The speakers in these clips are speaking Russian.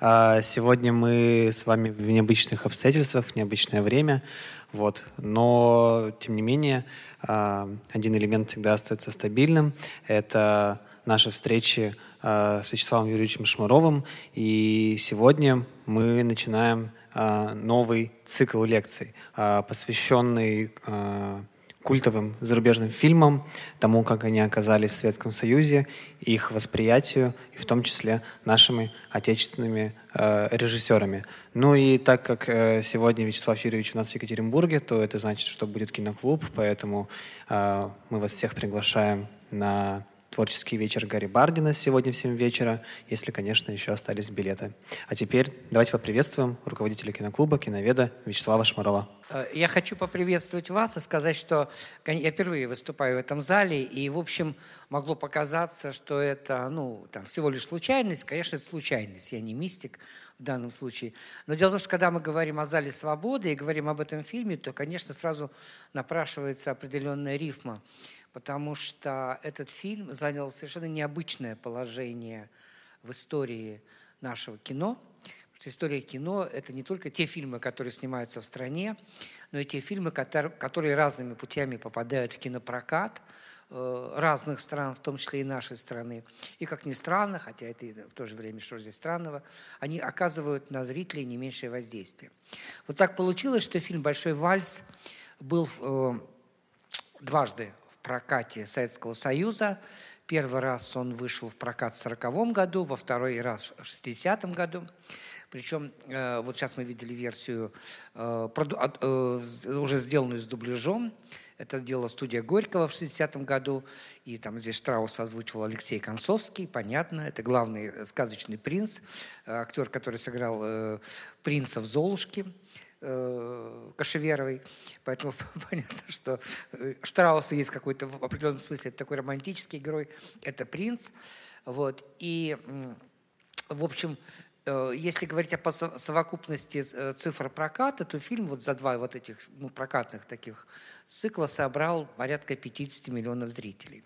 Сегодня мы с вами в необычных обстоятельствах, в необычное время. Вот. Но, тем не менее, один элемент всегда остается стабильным. Это наши встречи с Вячеславом Юрьевичем Шмуровым. И сегодня мы начинаем новый цикл лекций, посвященный культовым зарубежным фильмам, тому, как они оказались в Советском Союзе, их восприятию, и в том числе нашими отечественными режиссерами. Ну и так как сегодня Вячеслав Юрьевич у нас в Екатеринбурге, то это значит, что будет киноклуб, поэтому мы вас всех приглашаем на творческий вечер Гарри Бардина сегодня в 7 вечера, если, конечно, еще остались билеты. А теперь давайте поприветствуем руководителя киноклуба, киноведа Вячеслава Шмурова. Я хочу поприветствовать вас и сказать, что я впервые выступаю в этом зале, и, в общем, могло показаться, что это всего лишь случайность. Конечно, это случайность, я не мистик в данном случае. Но дело в том, что когда мы говорим о зале свободы и говорим об этом фильме, то, конечно, сразу напрашивается определенная рифма. Потому что этот фильм занял совершенно необычное положение в истории нашего кино. Потому что история кино – это не только те фильмы, которые снимаются в стране, но и те фильмы, которые разными путями попадают в кинопрокат разных стран, в том числе и нашей страны. И как ни странно, хотя это и в то же время, что здесь странного, они оказывают на зрителей не меньшее воздействие. Вот так получилось, что фильм «Большой вальс» был дважды в прокате Советского Союза. Первый раз он вышел в прокат в 1940 году, во второй раз в 1960 году. Причем вот сейчас мы видели версию, уже сделанную с дубляжом. Это делала студия Горького в 1960 году. И там здесь Штрауса озвучивал Алексей Концовский. Понятно, это главный сказочный принц, актер, который сыграл принца в «Золушке» Кашеверовой. Поэтому понятно, что Штрауса есть какой-то, в определенном смысле, это такой романтический герой, это принц. Вот. И, в общем, если говорить о совокупности цифр проката, то фильм вот за два вот этих прокатных таких цикла собрал порядка 50 миллионов зрителей.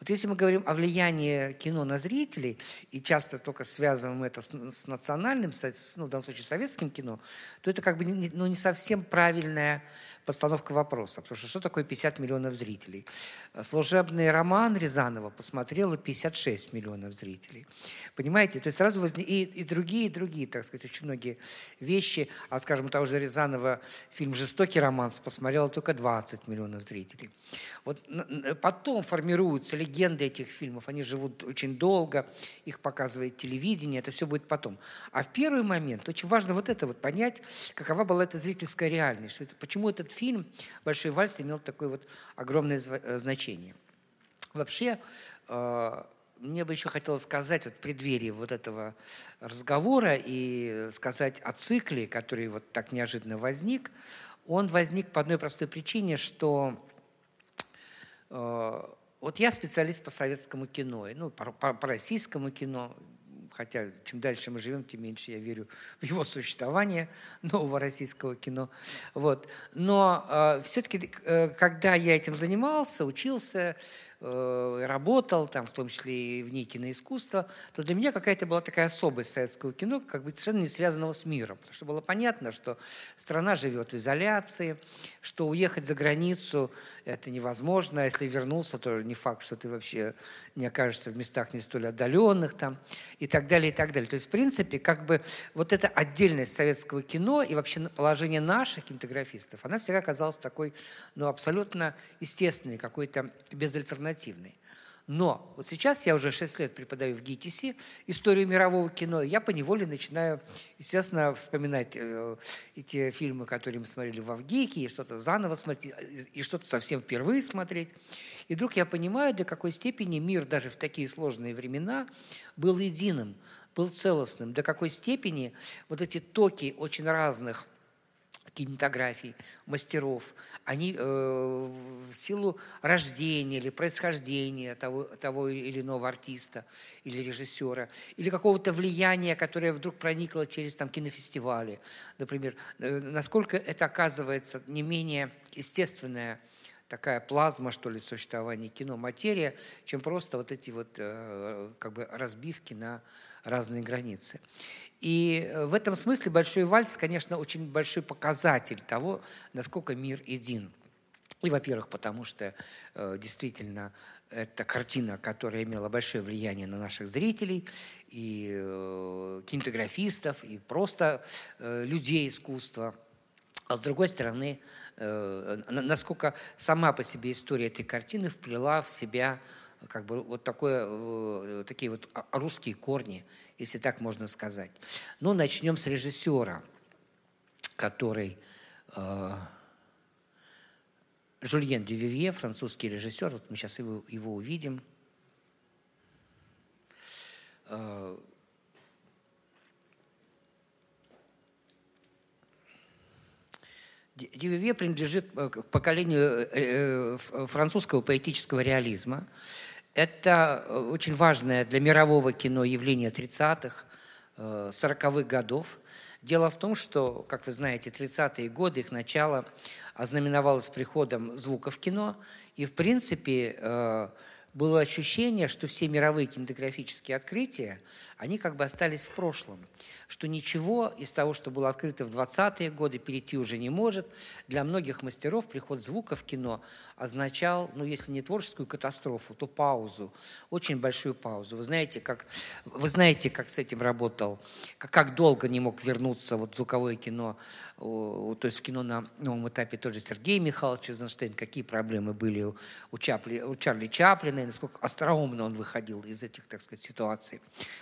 Вот если мы говорим о влиянии кино на зрителей, и часто только связываем это с национальным, в данном случае советским кино, то это как бы не совсем правильная постановка вопроса. Потому что такое 50 миллионов зрителей? «Служебный роман» Рязанова посмотрело 56 миллионов зрителей. Понимаете? То есть сразу и другие, так сказать, очень многие вещи. А, скажем, того же Рязанова фильм «Жестокий романс» посмотрело только 20 миллионов зрителей. Вот потом формируются легенды этих фильмов. Они живут очень долго, их показывает телевидение, это все будет потом. А в первый момент очень важно вот это понять, какова была эта зрительская реальность. Почему этот фильм «Большой вальс» имел такое вот огромное значение. Вообще, мне бы еще хотелось сказать в преддверии вот этого разговора и сказать о цикле, который вот так неожиданно возник. Он возник по одной простой причине, что вот я специалист по советскому кино, по российскому кино, хотя чем дальше мы живем, тем меньше я верю в его существование, нового российского кино. Вот. Но все-таки, когда я этим занимался, учился, работал, там, в том числе и в НИИ киноискусства, то для меня какая-то была такая особость советского кино, как бы совершенно не связанного с миром. Потому что было понятно, что страна живет в изоляции, что уехать за границу это невозможно, а если вернулся, то не факт, что ты вообще не окажешься в местах не столь отдаленных там, и так далее, и так далее. То есть, в принципе, как бы вот эта отдельность советского кино и вообще положение наших кинематографистов, она всегда казалась такой, абсолютно естественной, какой-то безальтернативной. Но вот сейчас я уже 6 лет преподаю в ГИТИСе историю мирового кино, и я поневоле начинаю, естественно, вспоминать эти фильмы, которые мы смотрели в ВГИКе, и что-то заново смотреть, и что-то совсем впервые смотреть. И вдруг я понимаю, до какой степени мир даже в такие сложные времена был единым, был целостным, до какой степени вот эти токи очень разных кинематографий, мастеров, они в силу рождения или происхождения того или иного артиста или режиссера, или какого-то влияния, которое вдруг проникло через кинофестивали, например, насколько это оказывается не менее естественная такая плазма, что ли, существования кино, материя, чем просто вот эти разбивки на разные границы. И в этом смысле «Большой вальс», конечно, очень большой показатель того, насколько мир един. И, во-первых, потому что действительно это картина, которая имела большое влияние на наших зрителей, и кинематографистов, и просто людей искусства. А с другой стороны, насколько сама по себе история этой картины вплела в себя как бы вот такие вот русские корни, если так можно сказать. Ну, начнем с режиссера, который... Жюльен Дювивье, французский режиссер, вот мы сейчас его увидим. Дювивье принадлежит к поколению французского поэтического реализма. Это очень важное для мирового кино явление 30-х, 40-х годов. Дело в том, что, как вы знаете, 30-е годы, их начало ознаменовалось приходом звука в кино, и, в принципе, было ощущение, что все мировые кинематографические открытия, они как бы остались в прошлом, что ничего из того, что было открыто в 20-е годы, перейти уже не может. Для многих мастеров приход звука в кино означал, ну, если не творческую катастрофу, то паузу, очень большую паузу. Вы знаете, как с этим работал, как долго не мог вернуться вот в звуковое кино, то есть в кино на новом этапе тот же Сергей Михайлович Эйзенштейн, какие проблемы были у Чарли Чаплина, насколько остроумно он выходил из этих, так сказать, ситуаций.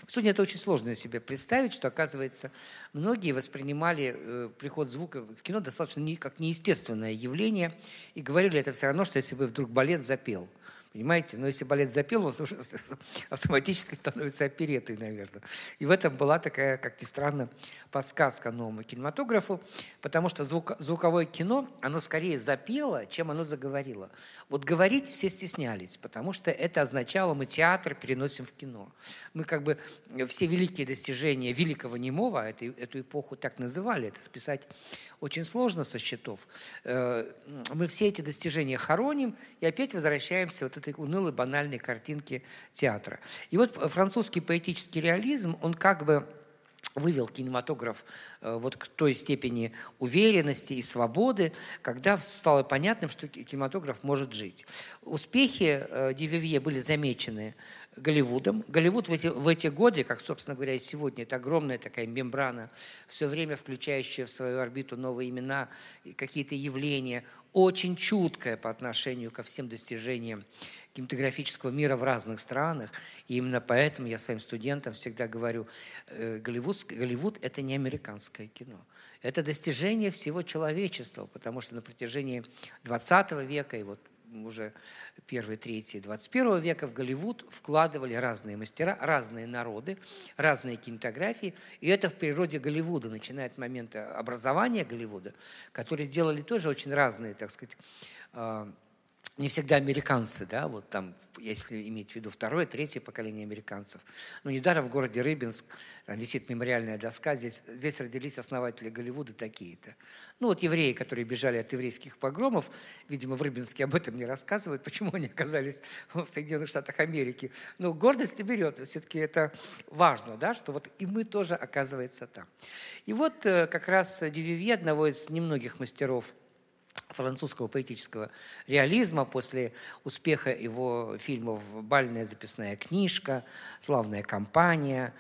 Сегодня это очень сложно себе представить, что, оказывается, многие воспринимали приход звука в кино достаточно как неестественное явление и говорили, это все равно, что если бы вдруг балет запел. Понимаете? Но если балет запел, он автоматически становится опереттой, наверное. И в этом была такая, как ни странно, подсказка новому кинематографу, потому что звуковое кино, оно скорее запело, чем оно заговорило. Вот говорить все стеснялись, потому что это означало, мы театр переносим в кино. Мы как бы все великие достижения великого немого, эту эпоху так называли, это списать очень сложно со счетов. Мы все эти достижения хороним и опять возвращаемся вот этой унылой, банальной картинки театра. И вот французский поэтический реализм, он как бы вывел кинематограф вот к той степени уверенности и свободы, когда стало понятным, что кинематограф может жить. Успехи Дювивье были замечены Голливудом. Голливуд в эти годы, как, собственно говоря, и сегодня, это огромная такая мембрана, все время включающая в свою орбиту новые имена, какие-то явления, очень чуткая по отношению ко всем достижениям кинематографического мира в разных странах. И именно поэтому я своим студентам всегда говорю, Голливуд – это не американское кино. Это достижение всего человечества, потому что на протяжении 20 века и вот уже первый, третий, 21 века в Голливуд вкладывали разные мастера, разные народы, разные кинематографии. И это в природе Голливуда, начиная от момента образования Голливуда, которые делали тоже очень разные, так сказать, не всегда американцы, да, вот там, если иметь в виду второе, третье поколение американцев. Но недаром в городе Рыбинск там висит мемориальная доска, здесь родились основатели Голливуда такие-то. Ну вот евреи, которые бежали от еврейских погромов, видимо, в Рыбинске об этом не рассказывают, почему они оказались в Соединенных Штатах Америки. Но гордость и берет, все-таки это важно, да, что вот и мы тоже, оказывается, там. И вот как раз Дювивье, одного из немногих мастеров французского поэтического реализма, после успеха его фильмов «Бальная записная книжка», «Славная компания»,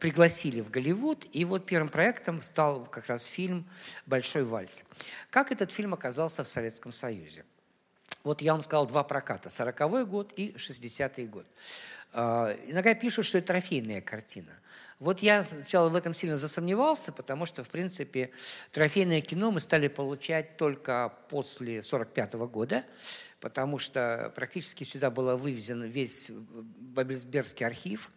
пригласили в Голливуд, и вот первым проектом стал как раз фильм «Большой вальс». Как этот фильм оказался в Советском Союзе? Вот я вам сказал два проката – 40-й год и 60-й год. Иногда пишут, что это трофейная картина. Вот я сначала в этом сильно засомневался, потому что, в принципе, трофейное кино мы стали получать только после 1945 года, потому что практически сюда был вывезен весь Бабельсбергский архив.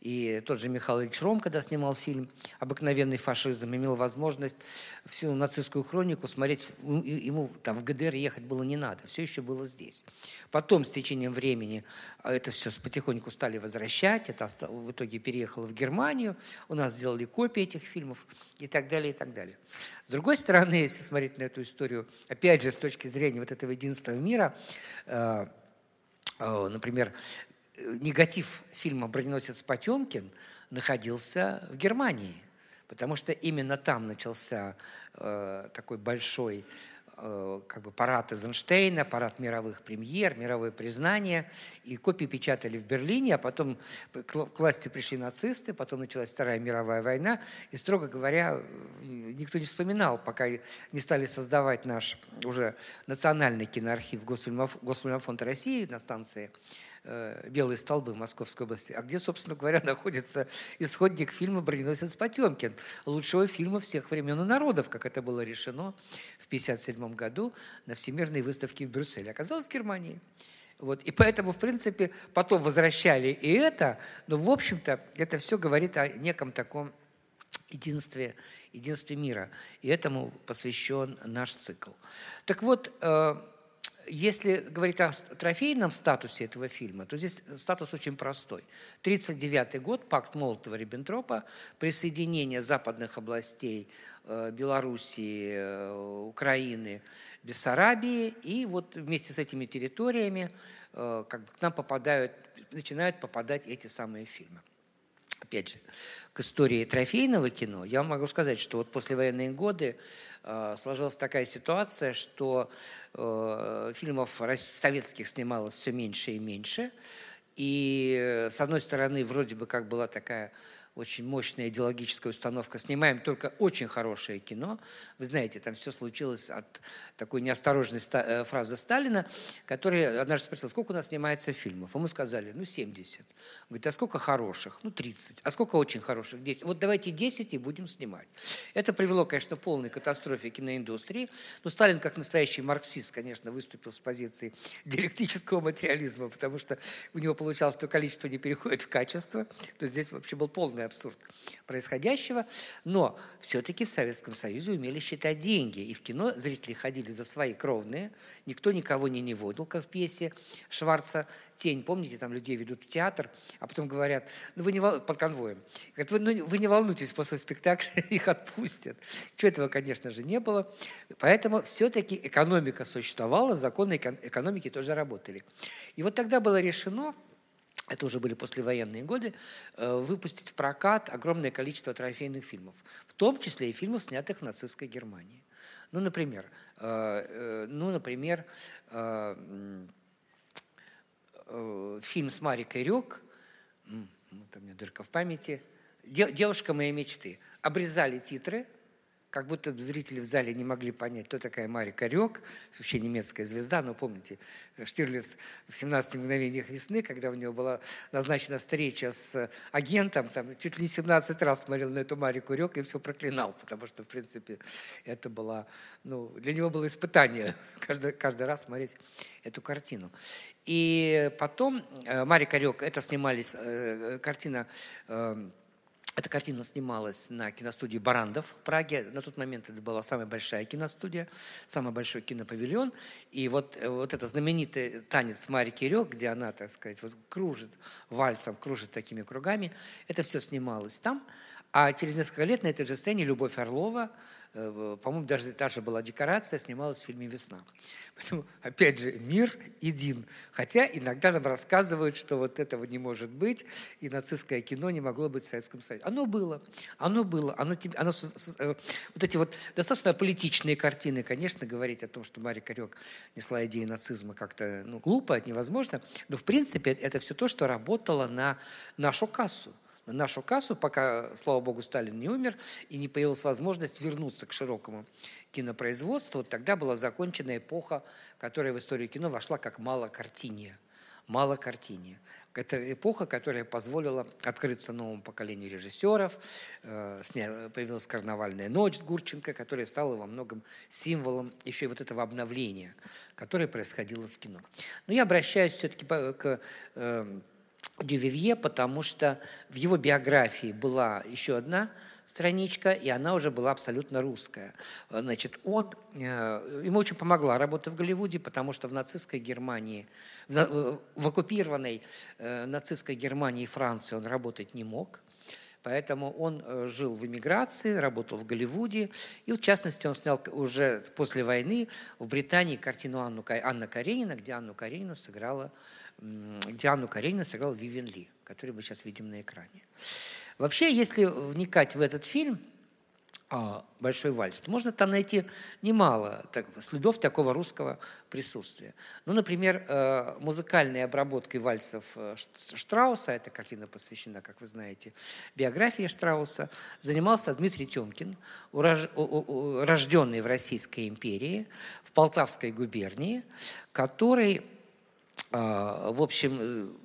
И тот же Михаил Ильич Ром, когда снимал фильм «Обыкновенный фашизм», имел возможность всю нацистскую хронику смотреть. Ему там, в ГДР ехать было не надо, все еще было здесь. Потом, с течением времени, это все потихоньку стали возвращать, это в итоге переехало в Германию, у нас сделали копии этих фильмов и так далее, и так далее. С другой стороны, если смотреть на эту историю, опять же, с точки зрения вот этого единства мира, например, негатив фильма «Броненосец Потемкин» находился в Германии, потому что именно там начался такой большой как бы парад Эйзенштейна, парад мировых премьер, мировое признание. И копии печатали в Берлине, а потом к власти пришли нацисты, потом началась Вторая мировая война. И, строго говоря, никто не вспоминал, пока не стали создавать наш уже национальный киноархив Госфильмофонда России на станции «Белые столбы» в Московской области, а где, собственно говоря, находится исходник фильма «Броненосец Потемкин», лучшего фильма всех времен и народов, как это было решено в 1957 году на Всемирной выставке в Брюсселе. Оказалось, в Германии. Вот. И поэтому, в принципе, потом возвращали и это, но, в общем-то, это все говорит о неком таком единстве мира. И этому посвящен наш цикл. Так вот, если говорить о трофейном статусе этого фильма, то здесь статус очень простой. 1939 год, пакт Молотова-Риббентропа, присоединение западных областей Белоруссии, Украины, Бессарабии, и вот вместе с этими территориями как бы к нам начинают попадать эти самые фильмы. Опять же, к истории трофейного кино я могу сказать, что вот послевоенные годы сложилась такая ситуация, что фильмов советских снималось все меньше и меньше. И, с одной стороны, вроде бы как была такая очень мощная идеологическая установка. Снимаем только очень хорошее кино. Вы знаете, там все случилось от такой неосторожной фразы Сталина, который однажды спросил, сколько у нас снимается фильмов. А мы сказали, 70. Он говорит, а сколько хороших? 30. А сколько очень хороших? 10. Вот давайте 10 и будем снимать. Это привело, конечно, к полной катастрофе киноиндустрии. Но Сталин, как настоящий марксист, конечно, выступил с позиции диалектического материализма, потому что у него получалось, что количество не переходит в качество. То здесь вообще был полный абсурд происходящего, но все-таки в Советском Союзе умели считать деньги, и в кино зрители ходили за свои кровные, никто никого не неводил, как в пьесе Шварца «Тень». Помните, там людей ведут в театр, а потом говорят, под конвоем, говорят, вы не волнуйтесь, после спектакля их отпустят. Чего этого, конечно же, не было. Поэтому все-таки экономика существовала, законы экономики тоже работали. И вот тогда было решено, это уже были послевоенные годы, выпустить в прокат огромное количество трофейных фильмов, в том числе и фильмов, снятых в нацистской Германии. Например, фильм с Марией Корек, вот у меня дырка в памяти, «Девушка моей мечты». Обрезали титры, как будто зрители в зале не могли понять, кто такая Мария Корек, вообще немецкая звезда, но помните, Штирлиц в «17 мгновениях весны», когда у него была назначена встреча с агентом, там чуть ли не 17 раз смотрел на эту Марию Корек и все проклинал, потому что, в принципе, это было, для него было испытание каждый раз смотреть эту картину. И потом Мария Корек, эта картина снималась на киностудии «Барандов» в Праге. На тот момент это была самая большая киностудия, самый большой кинопавильон. И вот этот знаменитый танец Марии Корек, где она, так сказать, кружит вальсом, кружит такими кругами, это все снималось там. А через несколько лет на этой же сцене Любовь Орлова, по-моему, даже та же была декорация, снималась в фильме «Весна». Поэтому, опять же, мир един. Хотя иногда нам рассказывают, что вот этого не может быть, и нацистское кино не могло быть в Советском Союзе. Оно было. Вот эти достаточно аполитичные картины, конечно, говорить о том, что Мария Корек несла идеи нацизма, как-то глупо, это невозможно. Но, в принципе, это все то, что работало на нашу кассу. На нашу кассу, пока, слава богу, Сталин не умер и не появилась возможность вернуться к широкому кинопроизводству, тогда была закончена эпоха, которая в историю кино вошла как малокартиние. Малокартиние. Это эпоха, которая позволила открыться новому поколению режиссеров. Появилась «Карнавальная ночь» с Гурченко, которая стала во многом символом еще и вот этого обновления, которое происходило в кино. Но я обращаюсь все-таки к Дювивье, потому что в его биографии была еще одна страничка, и она уже была абсолютно русская. Значит, ему очень помогла работа в Голливуде, потому что в нацистской Германии, в оккупированной нацистской Германии и Франции он работать не мог. Поэтому он жил в эмиграции, работал в Голливуде. И, в частности, он снял уже после войны в Британии картину «Анна Каренина», где Анну Каренину сыграл Вивьен Ли, который мы сейчас видим на экране. Вообще, если вникать в этот фильм, большой вальс, то можно там найти немало следов такого русского присутствия. Ну, например, музыкальной обработкой вальсов Штрауса, эта картина посвящена, как вы знаете, биографии Штрауса, занимался Дмитрий Тёмкин, рожденный в Российской империи, в Полтавской губернии, который, в общем,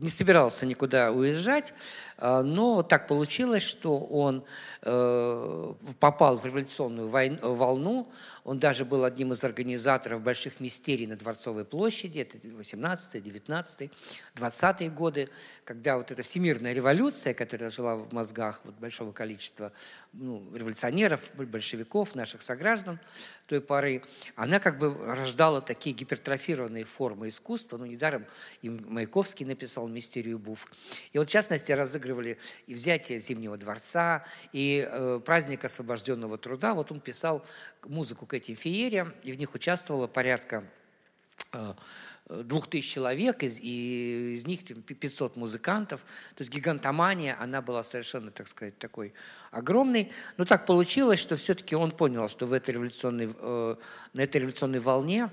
не собирался никуда уезжать, но так получилось, что он попал в революционную волну. Он даже был одним из организаторов больших мистерий на Дворцовой площади. Это 18-е, 19-е, 20-е годы, когда вот эта всемирная революция, которая жила в мозгах большого количества революционеров, большевиков, наших сограждан той поры, она как бы рождала такие гипертрофированные формы искусства. Ну, недаром им Маяковский написал «Мистерию Буф». И вот, в частности, разыгрывали и взятие Зимнего дворца, и праздник освобожденного труда. Вот он писал музыку к этим феериям, и в них участвовало порядка 2000 человек, из них 500 музыкантов. То есть гигантомания, она была совершенно, так сказать, такой огромной. Но так получилось, что все-таки он понял, что на этой революционной волне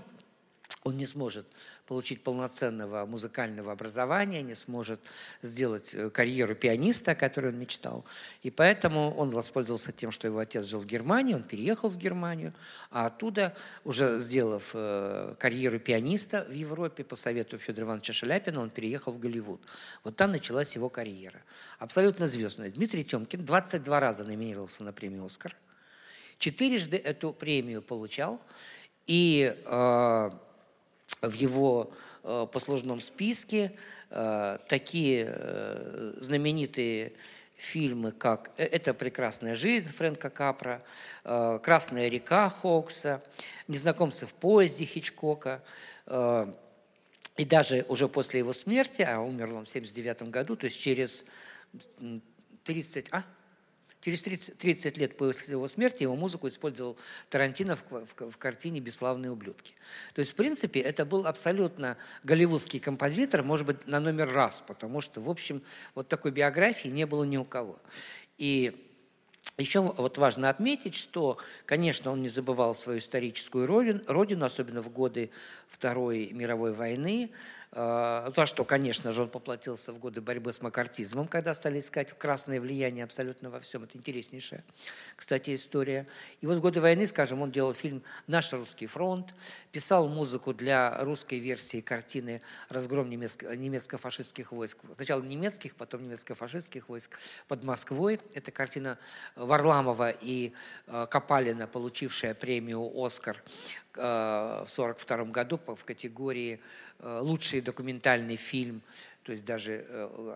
он не сможет получить полноценного музыкального образования, не сможет сделать карьеру пианиста, о которой он мечтал. И поэтому он воспользовался тем, что его отец жил в Германии, он переехал в Германию, а оттуда, уже сделав карьеру пианиста в Европе, по совету Фёдора Ивановича Шаляпина, он переехал в Голливуд. Вот там началась его карьера. Абсолютно звездная. Дмитрий Тёмкин 22 раза номинировался на премию «Оскар», 4-жды эту премию получал, и в его послужном списке такие знаменитые фильмы, как «Это прекрасная жизнь» Фрэнка Капра, «Красная река» Хоукса, «Незнакомцы в поезде» Хичкока. И даже уже после его смерти, а умер он в 1979 году, то есть через 30 лет после его смерти его музыку использовал Тарантино в картине «Бесславные ублюдки». То есть, в принципе, это был абсолютно голливудский композитор, может быть, на номер раз, потому что, в общем, вот такой биографии не было ни у кого. И еще вот важно отметить, что, конечно, он не забывал свою историческую родину, особенно в годы Второй мировой войны, за что, конечно же, он поплатился в годы борьбы с маккартизмом, когда стали искать красное влияние абсолютно во всем. Это интереснейшая, кстати, история. И вот в годы войны, скажем, он делал фильм «Наш русский фронт», писал музыку для русской версии картины «Разгром немецко-фашистских войск». Сначала немецких, потом немецко-фашистских войск под Москвой. Это картина Варламова и Копалина, получившая премию «Оскар» в 1942 году в категории «Лучший документальный фильм», то есть даже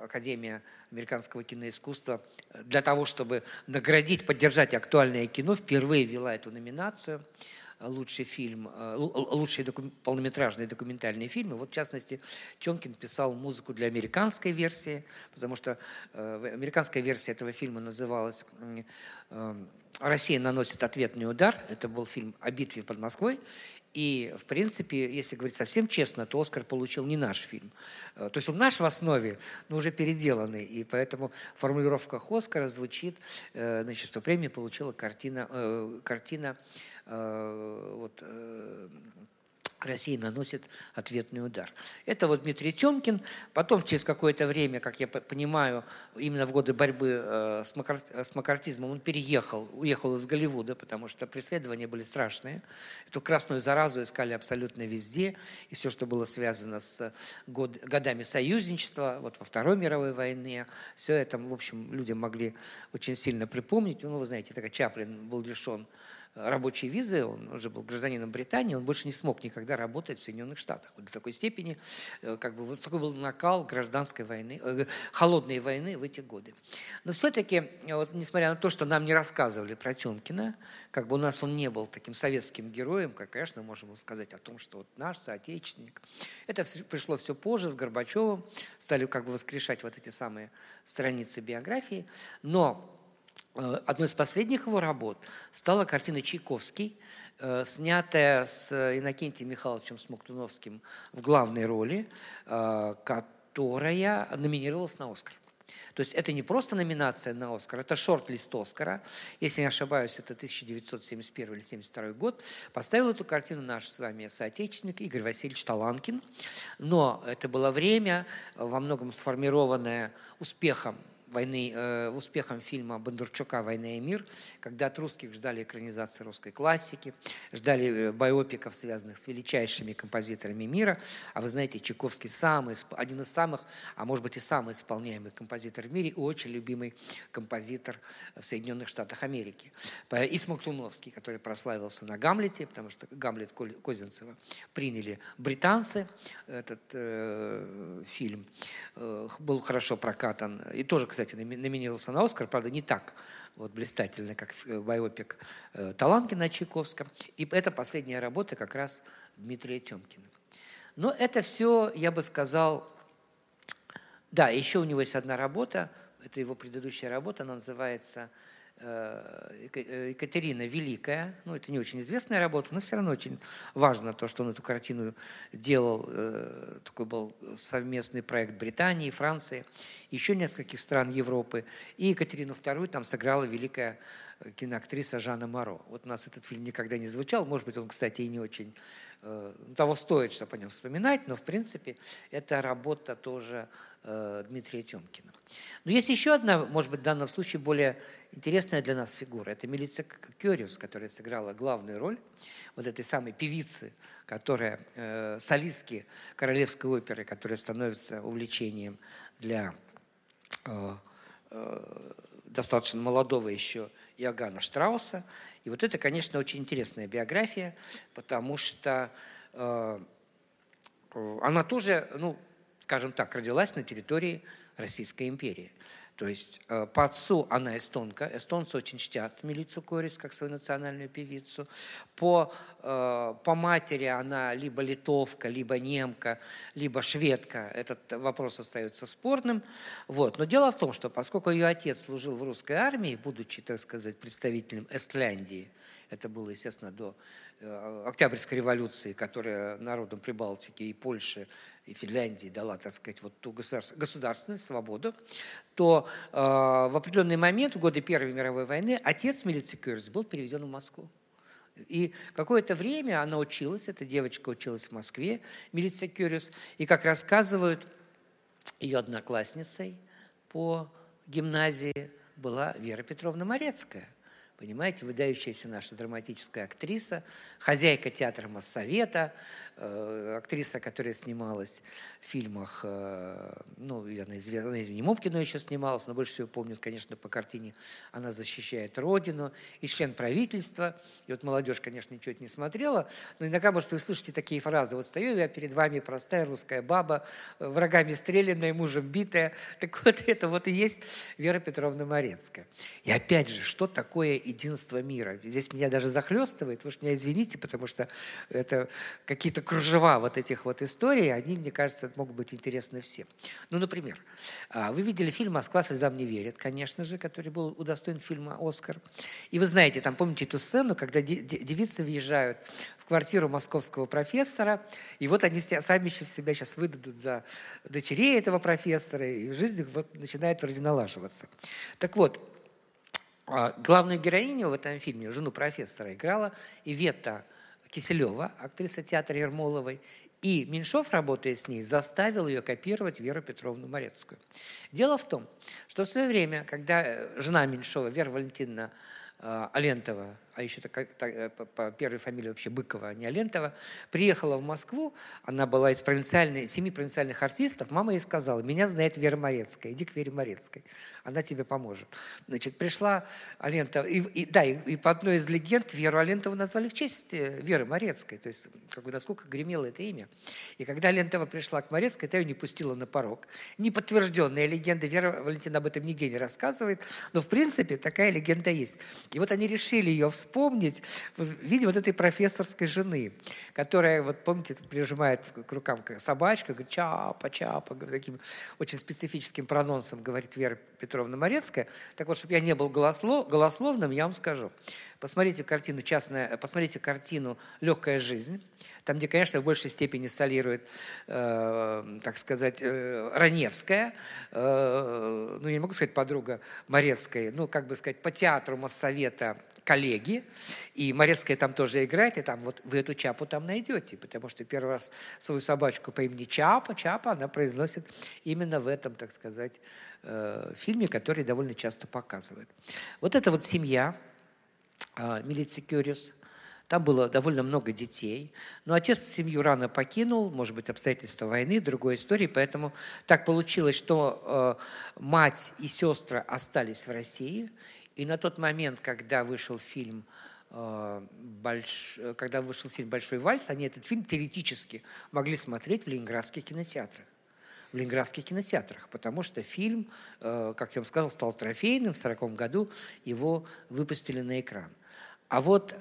Академия американского киноискусства для того, чтобы наградить, поддержать актуальное кино, впервые ввела эту номинацию «Лучший фильм», «Лучшие полнометражные документальные фильмы». Вот, в частности, Тёмкин писал музыку для американской версии, потому что американская версия этого фильма называлась «Россия наносит ответный удар». Это был фильм о битве под Москвой. И, в принципе, если говорить совсем честно, то «Оскар» получил не наш фильм. То есть он наш в основе, но уже переделанный. И поэтому в формулировках «Оскара» звучит, значит, что премию получила картина «Россия наносит ответный удар». Это вот Дмитрий Тёмкин. Потом, через какое-то время, как я понимаю, именно в годы борьбы с маккартизмом он уехал из Голливуда, потому что преследования были страшные. Эту красную заразу искали абсолютно везде. И все, что было связано с годами союзничества, вот во Второй мировой войне, все это, в общем, люди могли очень сильно припомнить. Ну, вы знаете, так Чаплин был лишен рабочей визы, он уже был гражданином Британии, он больше не смог никогда работать в Соединенных Штатах. Вот до такой степени, как бы, вот такой был накал гражданской войны, холодной войны в эти годы. Но все-таки, вот, несмотря на то, что нам не рассказывали про Тёмкина, как бы у нас он не был таким советским героем, как, конечно, можем сказать о том, что вот наш соотечественник. Это пришло все позже, с Горбачевым, стали как бы воскрешать вот эти самые страницы биографии, но одной из последних его работ стала картина «Чайковский», снятая с Иннокентием Михайловичем Смоктуновским в главной роли, которая номинировалась на «Оскар». То есть это не просто номинация на «Оскар», это шорт-лист «Оскара». Если не ошибаюсь, это 1971 или 1972 год. Поставил эту картину наш с вами соотечественник Игорь Васильевич Таланкин. Но это было время, во многом сформированное успехом фильма Бондарчука «Война и мир», когда от русских ждали экранизации русской классики, ждали байопиков, связанных с величайшими композиторами мира. А вы знаете, Чайковский один из самых, а может быть и самый исполняемый композитор в мире и очень любимый композитор в Соединенных Штатах Америки. И Смоктуновский, который прославился на Гамлете, потому что Гамлет Козинцева приняли британцы. Этот фильм был хорошо прокатан и тоже, кстати, номинировался на «Оскар», правда, не так вот блистательно, как байопик Таланкина на Чайковском. И это последняя работа как раз Дмитрия Тёмкина. Но это все, я бы сказал... Да, еще у него есть одна работа, это его предыдущая работа, она называется «Екатерина Великая». Ну, это не очень известная работа, но все равно очень важно то, что он эту картину делал. Такой был совместный проект Британии, Франции, еще нескольких стран Европы. И Екатерину II там сыграла великая киноактриса Жанна Моро. Вот у нас этот фильм никогда не звучал. Может быть, он, кстати, и не очень того стоит, чтобы о нем вспоминать. Но, в принципе, это работа тоже Дмитрия Тёмкина. Но есть еще одна, может быть, в данном случае более интересная для нас фигура. Это Милица Корьюс, которая сыграла главную роль вот этой самой певицы, которая солистки королевской оперы, которая становится увлечением для достаточно молодого еще Иоганна Штрауса. И вот это, конечно, очень интересная биография, потому что она тоже, ну, скажем так, родилась на территории Российской империи. То есть по отцу она эстонка. Эстонцы очень чтят Милицу Корьюс как свою национальную певицу. По матери она либо литовка, либо немка, либо шведка. Этот вопрос остается спорным. Вот. Но дело в том, что поскольку ее отец служил в русской армии, будучи, так сказать, представителем Эстляндии, это было, естественно, до Октябрьской революции, которая народам Прибалтики и Польши, и Финляндии дала, так сказать, вот ту государственность, свободу, то в определенный момент, в годы Первой мировой войны, отец Милицы Корьюс был переведен в Москву. И какое-то время она училась, эта девочка училась в Москве, Милица Корьюс, и, как рассказывают, ее одноклассницей по гимназии была Вера Петровна Марецкая. Понимаете, выдающаяся наша драматическая актриса, хозяйка театра Моссовета, актриса, которая снималась в фильмах, ну, она из «Немобкино» еще снималась, но больше всего помнят, конечно, по картине «Она защищает Родину», и «Член правительства». И вот молодежь, конечно, ничего не смотрела, но иногда, может, вы слышите такие фразы: «Вот стою я перед вами, простая русская баба, врагами стрелянная, мужем битая». Так вот, это вот и есть Вера Петровна Марецкая. И опять же, что такое единство мира. Здесь меня даже захлестывает, вы же меня извините, потому что это какие-то кружева вот этих вот историй, они, мне кажется, могут быть интересны всем. Ну, например, вы видели фильм «Москва слезам не верит», конечно же, который был удостоен фильма «Оскар». И вы знаете, там помните эту сцену, когда девицы въезжают в квартиру московского профессора, и вот они сами себя сейчас выдадут за дочерей этого профессора, и жизнь вот начинает вроде налаживаться. Так вот, главную героиню в этом фильме, жену профессора, играла Ивета Киселева, актриса театра Ермоловой. И Меньшов, работая с ней, заставил ее копировать Веру Петровну Марецкую. Дело в том, что в свое время, когда жена Меньшова, Вера Валентиновна Алентова, а еще по первой фамилии вообще Быкова, а не Алентова, приехала в Москву, она была из семи провинциальных артистов, мама ей сказала: «Меня знает Вера Марецкая, иди к Вере Марецкой, она тебе поможет». Значит, пришла Алентова, и по одной из легенд Веру Алентову назвали в честь Веры Марецкой, то есть как бы насколько гремело это имя. И когда Алентова пришла к Марецкой, та ее не пустила на порог. Неподтвержденная легенда, Вера Валентина об этом нигде не рассказывает, но в принципе такая легенда есть. И вот они решили ее вспомнить, вспомнить в виде вот этой профессорской жены, которая, вот помните, прижимает к рукам собачку, говорит «чапа, чапа», таким очень специфическим прононсом говорит Вера Петровна Марецкая. Так вот, чтобы я не был голословным, я вам скажу. Посмотрите картину «Легкая жизнь», там, где, конечно, в большей степени солирует, так сказать, Раневская, ну, я не могу сказать подруга Марецкой, ну, как бы сказать, по театру Моссовета коллеги, и Марецкая там тоже играет, и там вот вы эту Чапу там найдете, потому что первый раз свою собачку по имени Чапа, она произносит именно в этом, так сказать, фильме, который довольно часто показывают. Вот это вот семья Милицы Корьюс. Там было довольно много детей. Но отец семью рано покинул, может быть, обстоятельства войны, другой истории. Поэтому так получилось, что мать и сестры остались в России. И на тот момент, когда вышел фильм «Большой вальс», они этот фильм теоретически могли смотреть в ленинградских кинотеатрах. Потому что фильм, как я вам сказал, стал трофейным. В 1940 году его выпустили на экран. А вот...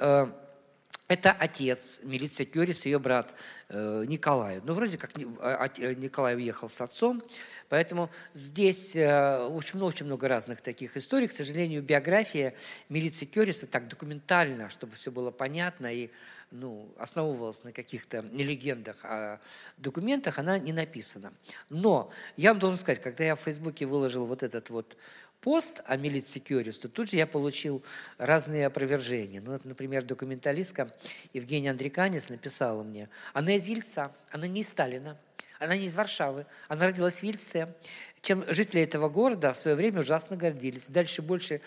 Это отец Милицы Корьюс, ее брат Николай. Ну, вроде как Николай уехал с отцом, поэтому здесь очень много разных таких историй. К сожалению, биография Милицы Корьюс так документальна, чтобы все было понятно и основывалась на каких-то легендах о документах, она не написана. Но я вам должен сказать, когда я в Фейсбуке выложил вот этот вот пост о Милице Корьюс, то тут же я получил разные опровержения. Ну, например, документалистка Евгения Андриканис написала мне: она из Ельца, она не из Сталина, она не из Варшавы, она родилась в Ельце, чем жители этого города в свое время ужасно гордились. Даже больше,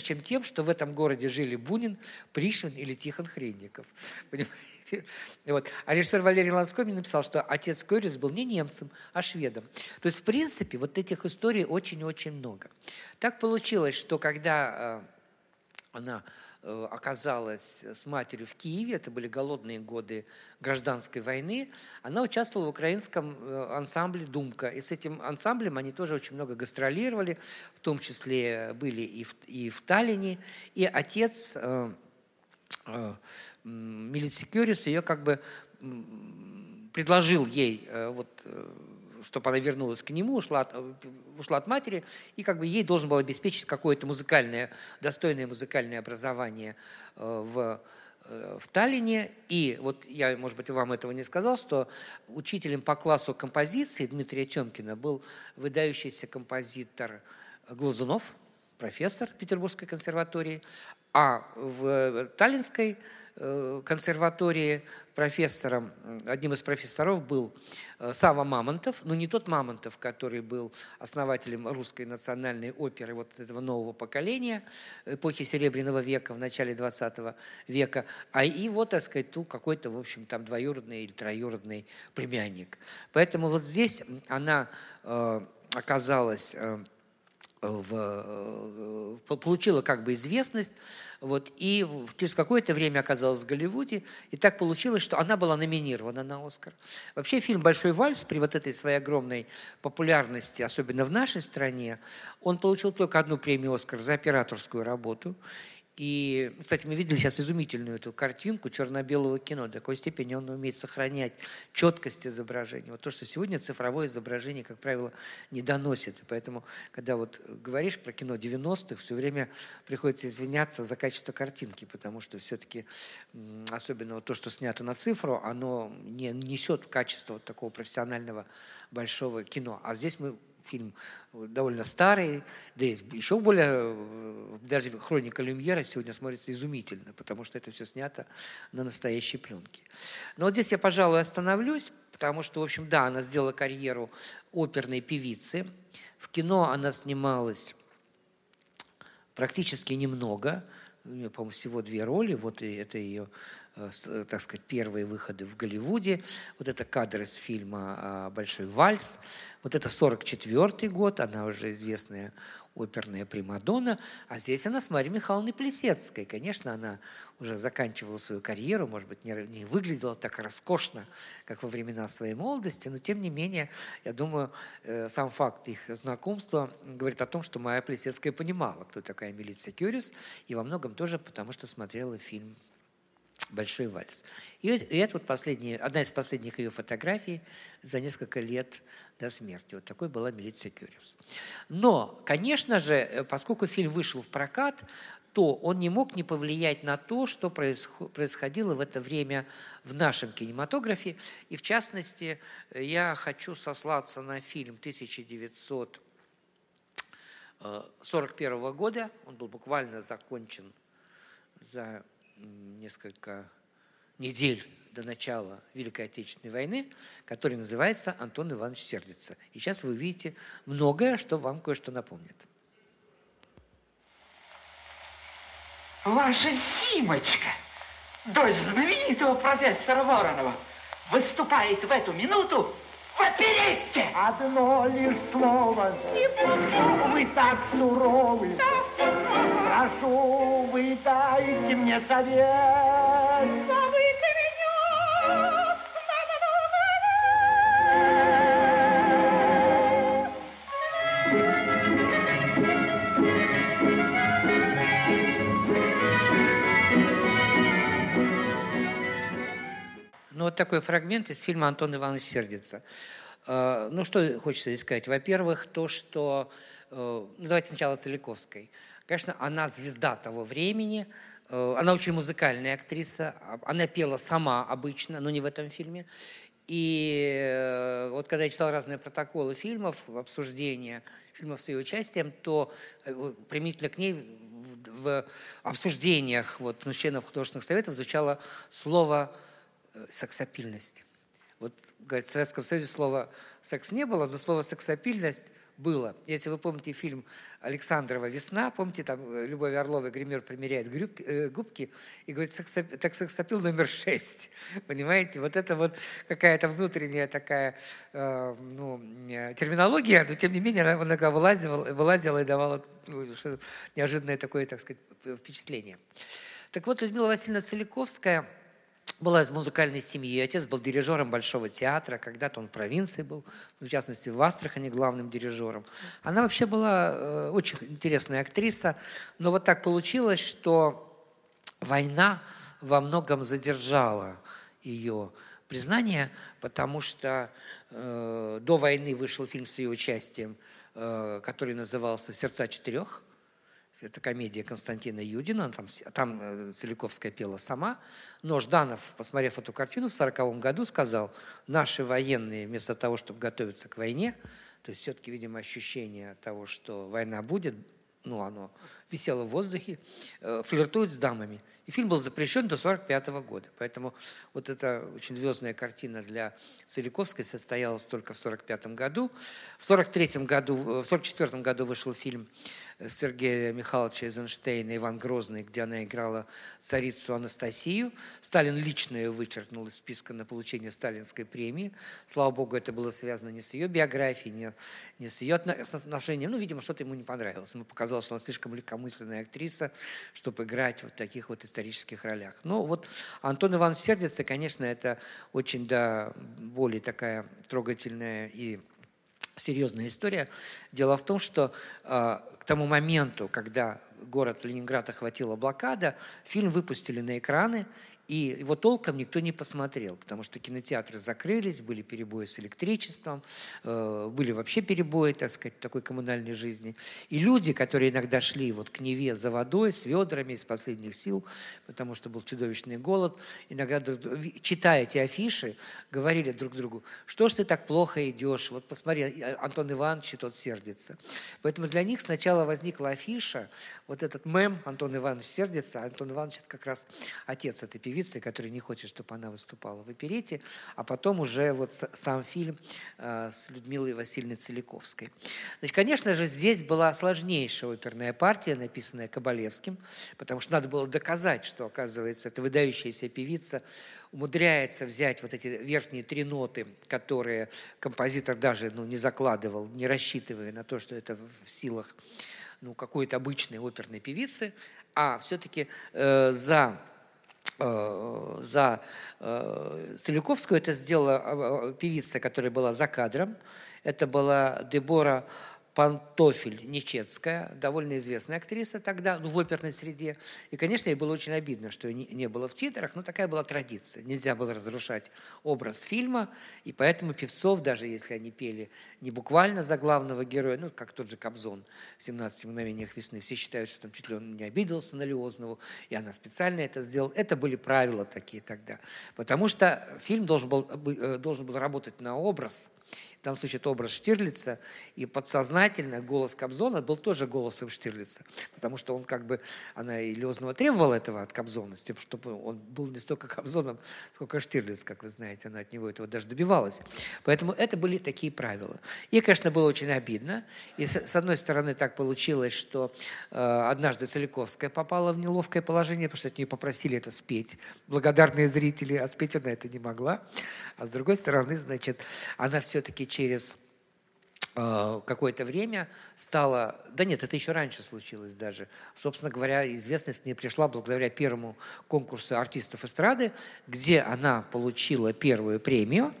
чем тем, что в этом городе жили Бунин, Пришвин или Тихон Хренников. Понимаете? Вот. А режиссер Валерий Ланской мне написал, что отец Корьюс был не немцем, а шведом. То есть, в принципе, вот этих историй очень-очень много. Так получилось, что когда она оказалась с матерью в Киеве, это были голодные годы гражданской войны, она участвовала в украинском ансамбле «Думка». И с этим ансамблем они тоже очень много гастролировали, в том числе были и в Таллине. И отец Милицы Корьюс ее как бы предложил ей чтобы она вернулась к нему, ушла от матери, и как бы ей должен был обеспечить какое-то достойное музыкальное образование в Таллине. И вот я, может быть, вам этого не сказал, что учителем по классу композиции Дмитрия Тёмкина был выдающийся композитор Глазунов, профессор Петербургской консерватории, а в Таллинской консерватории одним из профессоров был Сава Мамонтов, но не тот Мамонтов, который был основателем русской национальной оперы вот этого нового поколения, эпохи Серебряного века, в начале 20 века, а его, так сказать, какой-то, в общем, там двоюродный или троюродный племянник. Поэтому вот здесь она оказалась... получила как бы известность, и через какое-то время оказалась в Голливуде, и так получилось, что она была номинирована на «Оскар». Вообще фильм «Большой вальс» при вот этой своей огромной популярности, особенно в нашей стране, он получил только одну премию «Оскар» за операторскую работу. И, кстати, мы видели сейчас изумительную эту картинку черно-белого кино. До какой степени он умеет сохранять четкость изображения. Вот то, что сегодня цифровое изображение, как правило, не доносит. И поэтому, когда говоришь про кино 90-х, все время приходится извиняться за качество картинки, потому что все-таки, особенно то, что снято на цифру, оно не несет качество такого профессионального большого кино. А здесь фильм довольно старый, да и еще более, даже «Хроника Люмьера» сегодня смотрится изумительно, потому что это все снято на настоящей пленке. Но вот здесь я, пожалуй, остановлюсь, потому что, в общем, да, она сделала карьеру оперной певицы. В кино она снималась практически немного. У нее, по-моему, всего 2 роли. Вот и это ее, так сказать, первые выходы в Голливуде. Вот это кадр из фильма «Большой вальс». Вот это 1944 год. Она уже известная оперная примадонна, а здесь она с Марией Михайловной Плесецкой. Конечно, она уже заканчивала свою карьеру, может быть, не выглядела так роскошно, как во времена своей молодости, но, тем не менее, я думаю, сам факт их знакомства говорит о том, что Майя Плесецкая понимала, кто такая Милица Корьюс, и во многом тоже потому, что смотрела фильм «Большой вальс». И это вот одна из последних ее фотографий за несколько лет до смерти. Вот такой была Милица Корьюс. Но, конечно же, поскольку фильм вышел в прокат, то он не мог не повлиять на то, что происходило в это время в нашем кинематографе. И, в частности, я хочу сослаться на фильм 1941 года. Он был буквально закончен за несколько недель до начала Великой Отечественной войны, который называется «Антон Иванович сердится». И сейчас вы увидите многое, что вам кое-что напомнит. Ваша Симочка, дочь знаменитого профессора Воронова, выступает в эту минуту в оперетте. Одно лишь слово, вы так суровы. Прошу, вы дайте мне совет. Забыйте меня. Ну, вот такой фрагмент из фильма «Антон Иванович сердится». Ну, что хочется здесь сказать? Во-первых, то, что... Давайте сначала Целиковской. Конечно, она звезда того времени, она очень музыкальная актриса, она пела сама обычно, но не в этом фильме. И вот когда я читал разные протоколы фильмов, обсуждения фильмов с ее участием, то применительно к ней в обсуждениях вот, членов художественных советов звучало слово «сексапильность». Вот, говорит, в Советском Союзе слова «секс» не было, но слово «сексапильность» было. Если вы помните фильм Александрова «Весна», помните, там Любовь Орлова гример примеряет губки и говорит, так сексапил номер 6. Понимаете, вот это вот какая-то внутренняя такая терминология, но тем не менее она иногда вылазила и давала неожиданное такое, так сказать, впечатление. Так вот, Людмила Васильевна Целиковская была из музыкальной семьи. Отец был дирижером Большого театра. Когда-то он в провинции был, в частности, в Астрахани главным дирижером. Она вообще была очень интересная актриса. Но вот так получилось, что война во многом задержала ее признание, потому что до войны вышел фильм с ее участием, который назывался «Сердца четырех». Это комедия Константина Юдина, там Целиковская пела сама. Но Жданов, посмотрев эту картину, в 1940 году сказал, наши военные вместо того, чтобы готовиться к войне, то есть все-таки, видимо, ощущение того, что война будет, ну, оно висело в воздухе, флиртуют с дамами. И фильм был запрещен до 1945 года. Поэтому вот эта очень звездная картина для Целиковской состоялась только в 1945 году. В 1944 году вышел фильм Сергея Михайловича Эйзенштейна «Иван Грозный», где она играла царицу Анастасию. Сталин лично ее вычеркнул из списка на получение сталинской премии. Слава богу, это было связано не с ее биографией, не с ее отношением. Ну, видимо, что-то ему не понравилось. Ему показалось, что она слишком легкомысленная актриса, чтобы играть в таких вот исторических ролях. Но вот Антон Иванович сердится, конечно, это очень до боли такая трогательная и серьезная история. Дело в том, что к тому моменту, когда город Ленинград охватила блокада, фильм выпустили на экраны, и его толком никто не посмотрел, потому что кинотеатры закрылись, были перебои с электричеством, были вообще перебои, так сказать, такой коммунальной жизни. И люди, которые иногда шли вот к Неве за водой, с ведрами, из последних сил, потому что был чудовищный голод, иногда, читая эти афиши, говорили друг другу, что ж ты так плохо идешь, вот посмотри, Антон Иванович, и тот сердится. Поэтому для них сначала возникла афиша, вот этот мем «Антон Иванович сердится», а Антон Иванович – это как раз отец этой певицы, который не хочет, чтобы она выступала в оперете, а потом уже вот сам фильм с Людмилой Васильевной Целиковской. Значит, конечно же, здесь была сложнейшая оперная партия, написанная Кабалевским, потому что надо было доказать, что, оказывается, эта выдающаяся певица умудряется взять вот эти верхние три ноты, которые композитор даже не закладывал, не рассчитывая на то, что это в силах ну, какой-то обычной оперной певицы, а все-таки за Целиковскую это сделала певица, которая была за кадром. Это была Дебора Пантофель-Нечецкая, довольно известная актриса тогда, ну, в оперной среде. И, конечно, ей было очень обидно, что ее не было в титрах, но такая была традиция. Нельзя было разрушать образ фильма, и поэтому певцов, даже если они пели не буквально за главного героя, ну, как тот же Кобзон в «17 мгновениях весны», все считают, что там чуть ли он не обиделся на Лиознову, и она специально это сделала. Это были правила такие тогда. Потому что фильм должен был работать на образ. В данном случае это образ Штирлица, и подсознательно голос Кобзона был тоже голосом Штирлица, потому что он как бы, она и Лиознова требовала этого от Кобзона, с тем, чтобы он был не столько Кобзоном, сколько Штирлиц, как вы знаете, она от него этого даже добивалась. Поэтому это были такие правила. И, конечно, было очень обидно. И, с одной стороны, так получилось, что однажды Целиковская попала в неловкое положение, потому что от нее попросили это спеть. Благодарные зрители, а спеть она это не могла. А с другой стороны, значит, она все-таки через какое-то время стала... Да нет, это еще раньше случилось даже. Собственно говоря, известность мне пришла благодаря первому конкурсу артистов эстрады, где она получила первую премию,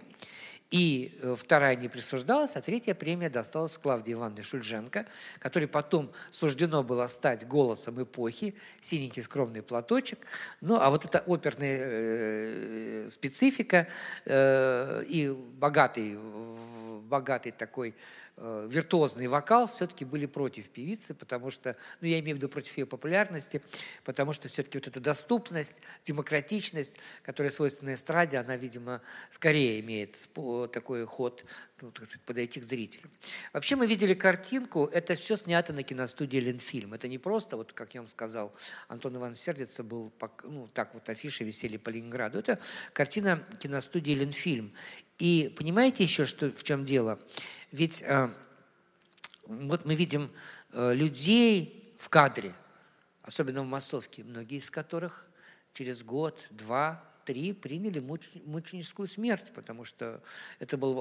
и вторая не присуждалась, а третья премия досталась Клавдии Ивановне Шульженко, которой потом суждено было стать голосом эпохи, синенький скромный платочек. Ну, а вот эта оперная специфика и богатый такой виртуозный вокал все-таки были против певицы, потому что, ну, я имею в виду против ее популярности, потому что все-таки вот эта доступность, демократичность, которая свойственна эстраде, она, видимо, скорее имеет такой ход, ну, так сказать, подойти к зрителю. Вообще мы видели картинку, это все снято на киностудии «Ленфильм». Это не просто, вот как я вам сказал, Антон Иванович Сердица был, ну, так вот афиши висели по Ленинграду. Это картина киностудии «Ленфильм». И понимаете еще, что, в чем дело? Ведь вот мы видим людей в кадре, особенно в массовке, многие из которых через год, два, три приняли мученическую смерть, потому что это был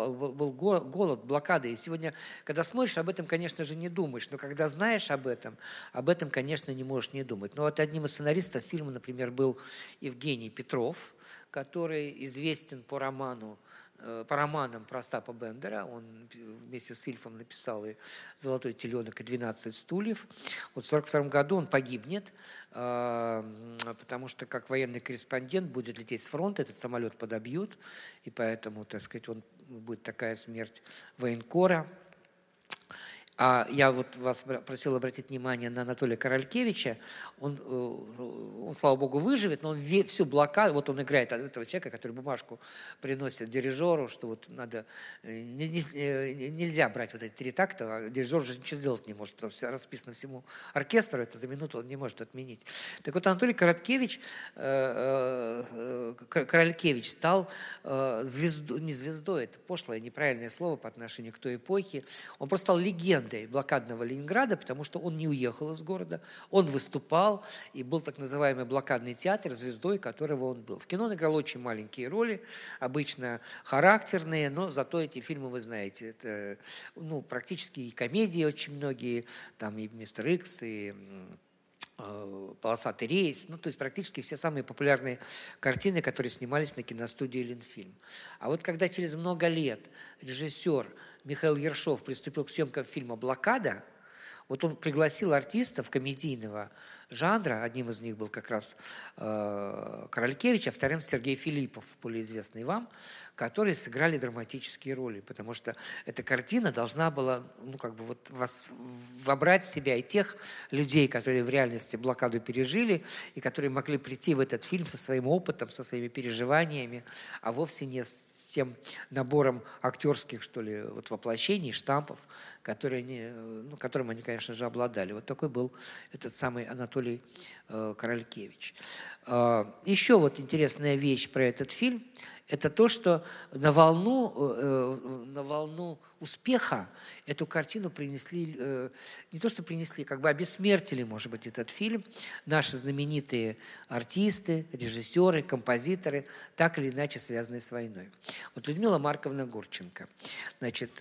голод, блокада. И сегодня, когда смотришь, об этом, конечно же, не думаешь, но когда знаешь об этом, конечно, не можешь не думать. Но вот одним из сценаристов фильма, например, был Евгений Петров, который известен по романам Простапа Бендера. Он вместе с Ильфом написал и «Золотой теленок», и «12 стульев». Вот в 1942 году он погибнет, потому что как военный корреспондент будет лететь с фронта, этот самолет подобьют, и поэтому, так сказать, он будет такая смерть военкора. А я вот вас просил обратить внимание на Анатолия Королькевича. Он, слава богу, выживет, но он всю блокаду, вот он играет этого человека, который бумажку приносит дирижеру, что вот надо, нельзя брать вот эти три такта, а дирижер уже ничего сделать не может, потому что расписано всему оркестру, это за минуту он не может отменить. Так вот, Анатолий Королькевич стал звездой, не звездой, это пошлое, неправильное слово по отношению к той эпохе, он просто стал легендой блокадного Ленинграда, потому что он не уехал из города, он выступал, и был так называемый блокадный театр, звездой которого он был. В кино он играл очень маленькие роли, обычно характерные, но зато эти фильмы, вы знаете, это, ну, практически и комедии очень многие, там и «Мистер Икс», и «Полосатый рейс», ну, то есть практически все самые популярные картины, которые снимались на киностудии «Ленфильм». А вот когда через много лет режиссер Михаил Ершов приступил к съемкам фильма «Блокада», вот он пригласил артистов комедийного жанра, одним из них был как раз Королькевич, а вторым Сергей Филиппов, более известный вам, которые сыграли драматические роли, потому что эта картина должна была, ну, как бы вот вас вобрать в себя и тех людей, которые в реальности блокаду пережили и которые могли прийти в этот фильм со своим опытом, со своими переживаниями, а вовсе не с тем набором актерских, что ли, вот воплощений, штампов, которым они, конечно же, обладали. Вот такой был этот самый Анатолий Королькевич. Еще вот интересная вещь про этот фильм – это то, что на волну успеха эту картину принесли, не то что принесли, как бы обессмертили, может быть, этот фильм. Наши знаменитые артисты, режиссеры, композиторы, так или иначе связанные с войной. Вот Людмила Марковна Гурченко. Значит,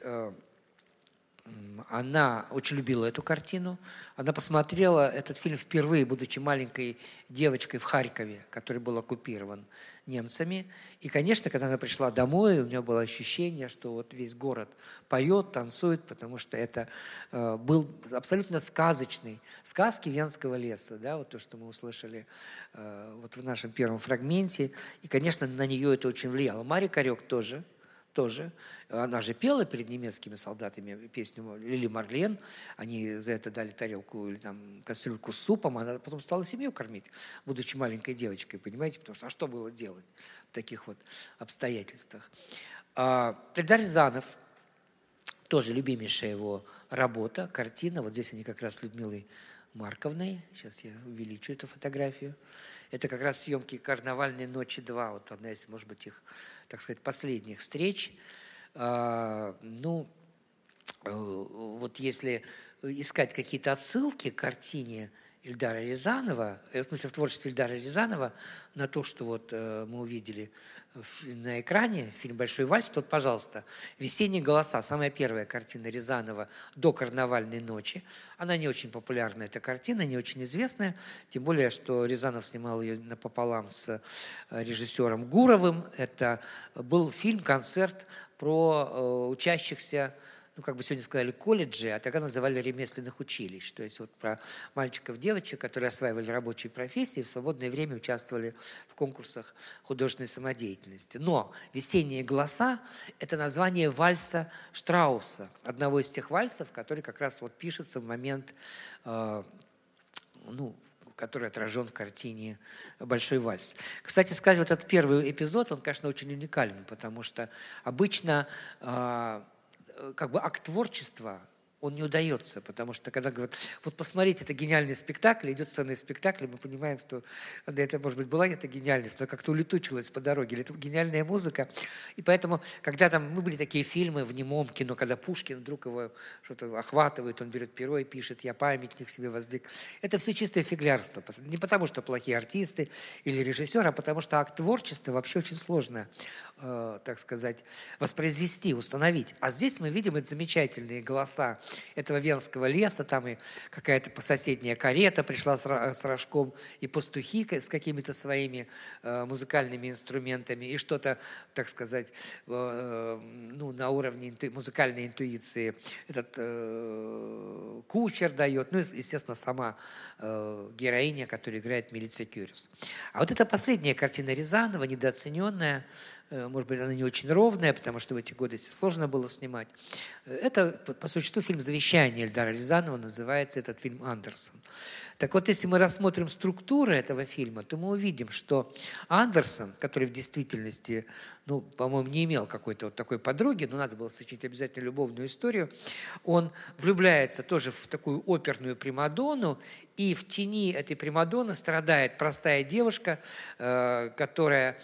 Она очень любила эту картину. Она посмотрела этот фильм впервые, будучи маленькой девочкой в Харькове, который был оккупирован немцами. И, конечно, когда она пришла домой, у нее было ощущение, что вот весь город поет, танцует, потому что это был абсолютно сказочный, сказки венского леса, да, вот то, что мы услышали вот в нашем первом фрагменте. И, конечно, на нее это очень влияло. Мария Корек тоже. Она же пела перед немецкими солдатами песню «Лили Марлен». Они за это дали тарелку или там кастрюльку с супом. Она потом стала семью кормить, будучи маленькой девочкой, понимаете? Потому что, а что было делать в таких вот обстоятельствах? Эльдар Рязанов, тоже любимейшая его работа, картина. Вот здесь они как раз с Людмилой Марковной. Сейчас я увеличу эту фотографию. Это как раз съемки «Карнавальной ночи 2». Вот одна из, может быть, их, так сказать, последних встреч. Вот если искать какие-то отсылки к картине Эльдара Рязанова, в смысле, в творчестве Эльдара Рязанова, на то, что вот мы увидели на экране, фильм «Большой вальс», тот, пожалуйста, «Весенние голоса», самая первая картина Рязанова до «Карнавальной ночи». Она не очень популярная, эта картина, не очень известная, тем более, что Рязанов снимал ее напополам с режиссером Гуровым. Это был фильм-концерт про учащихся, как бы сегодня сказали, колледжи, а тогда называли ремесленных училищ. То есть вот про мальчиков-девочек, которые осваивали рабочие профессии и в свободное время участвовали в конкурсах художественной самодеятельности. Но «Весенние голоса» — это название вальса Штрауса, одного из тех вальсов, который как раз вот пишется в момент, который отражен в картине «Большой вальс». Кстати сказать, вот этот первый эпизод, он, конечно, очень уникален, потому что обычно как бы акт творчества, он не удается, потому что когда говорят, вот посмотрите, это гениальный спектакль, идет сцена из спектакля, мы понимаем, что да, это, может быть, была эта гениальность, но как-то улетучилась по дороге, или это гениальная музыка. И поэтому, когда там мы были такие фильмы в немом кино, когда Пушкин вдруг его что-то охватывает, он берет перо и пишет «Я памятник себе воздвиг». Это все чистое фиглярство. Не потому, что плохие артисты или режиссеры, а потому что акт творчества вообще очень сложно, так сказать, воспроизвести, установить. А здесь мы видим эти замечательные голоса этого венского леса, там и какая-то соседняя карета пришла с рожком, и пастухи с какими-то своими музыкальными инструментами, и что-то, так сказать, на уровне музыкальной интуиции этот кучер дает, естественно, сама героиня, которая играет Милица Корьюс. А вот эта последняя картина Рязанова, недооцененная, может быть, она не очень ровная, потому что в эти годы сложно было снимать. Это, по существу, фильм «Завещание» Эльдара Рязанова, называется этот фильм «Андерсон». Так вот, если мы рассмотрим структуру этого фильма, то мы увидим, что Андерсон, который в действительности, по-моему, не имел какой-то вот такой подруги, но надо было сочинить обязательно любовную историю, он влюбляется тоже в такую оперную примадонну, и в тени этой примадонны страдает простая девушка, которая,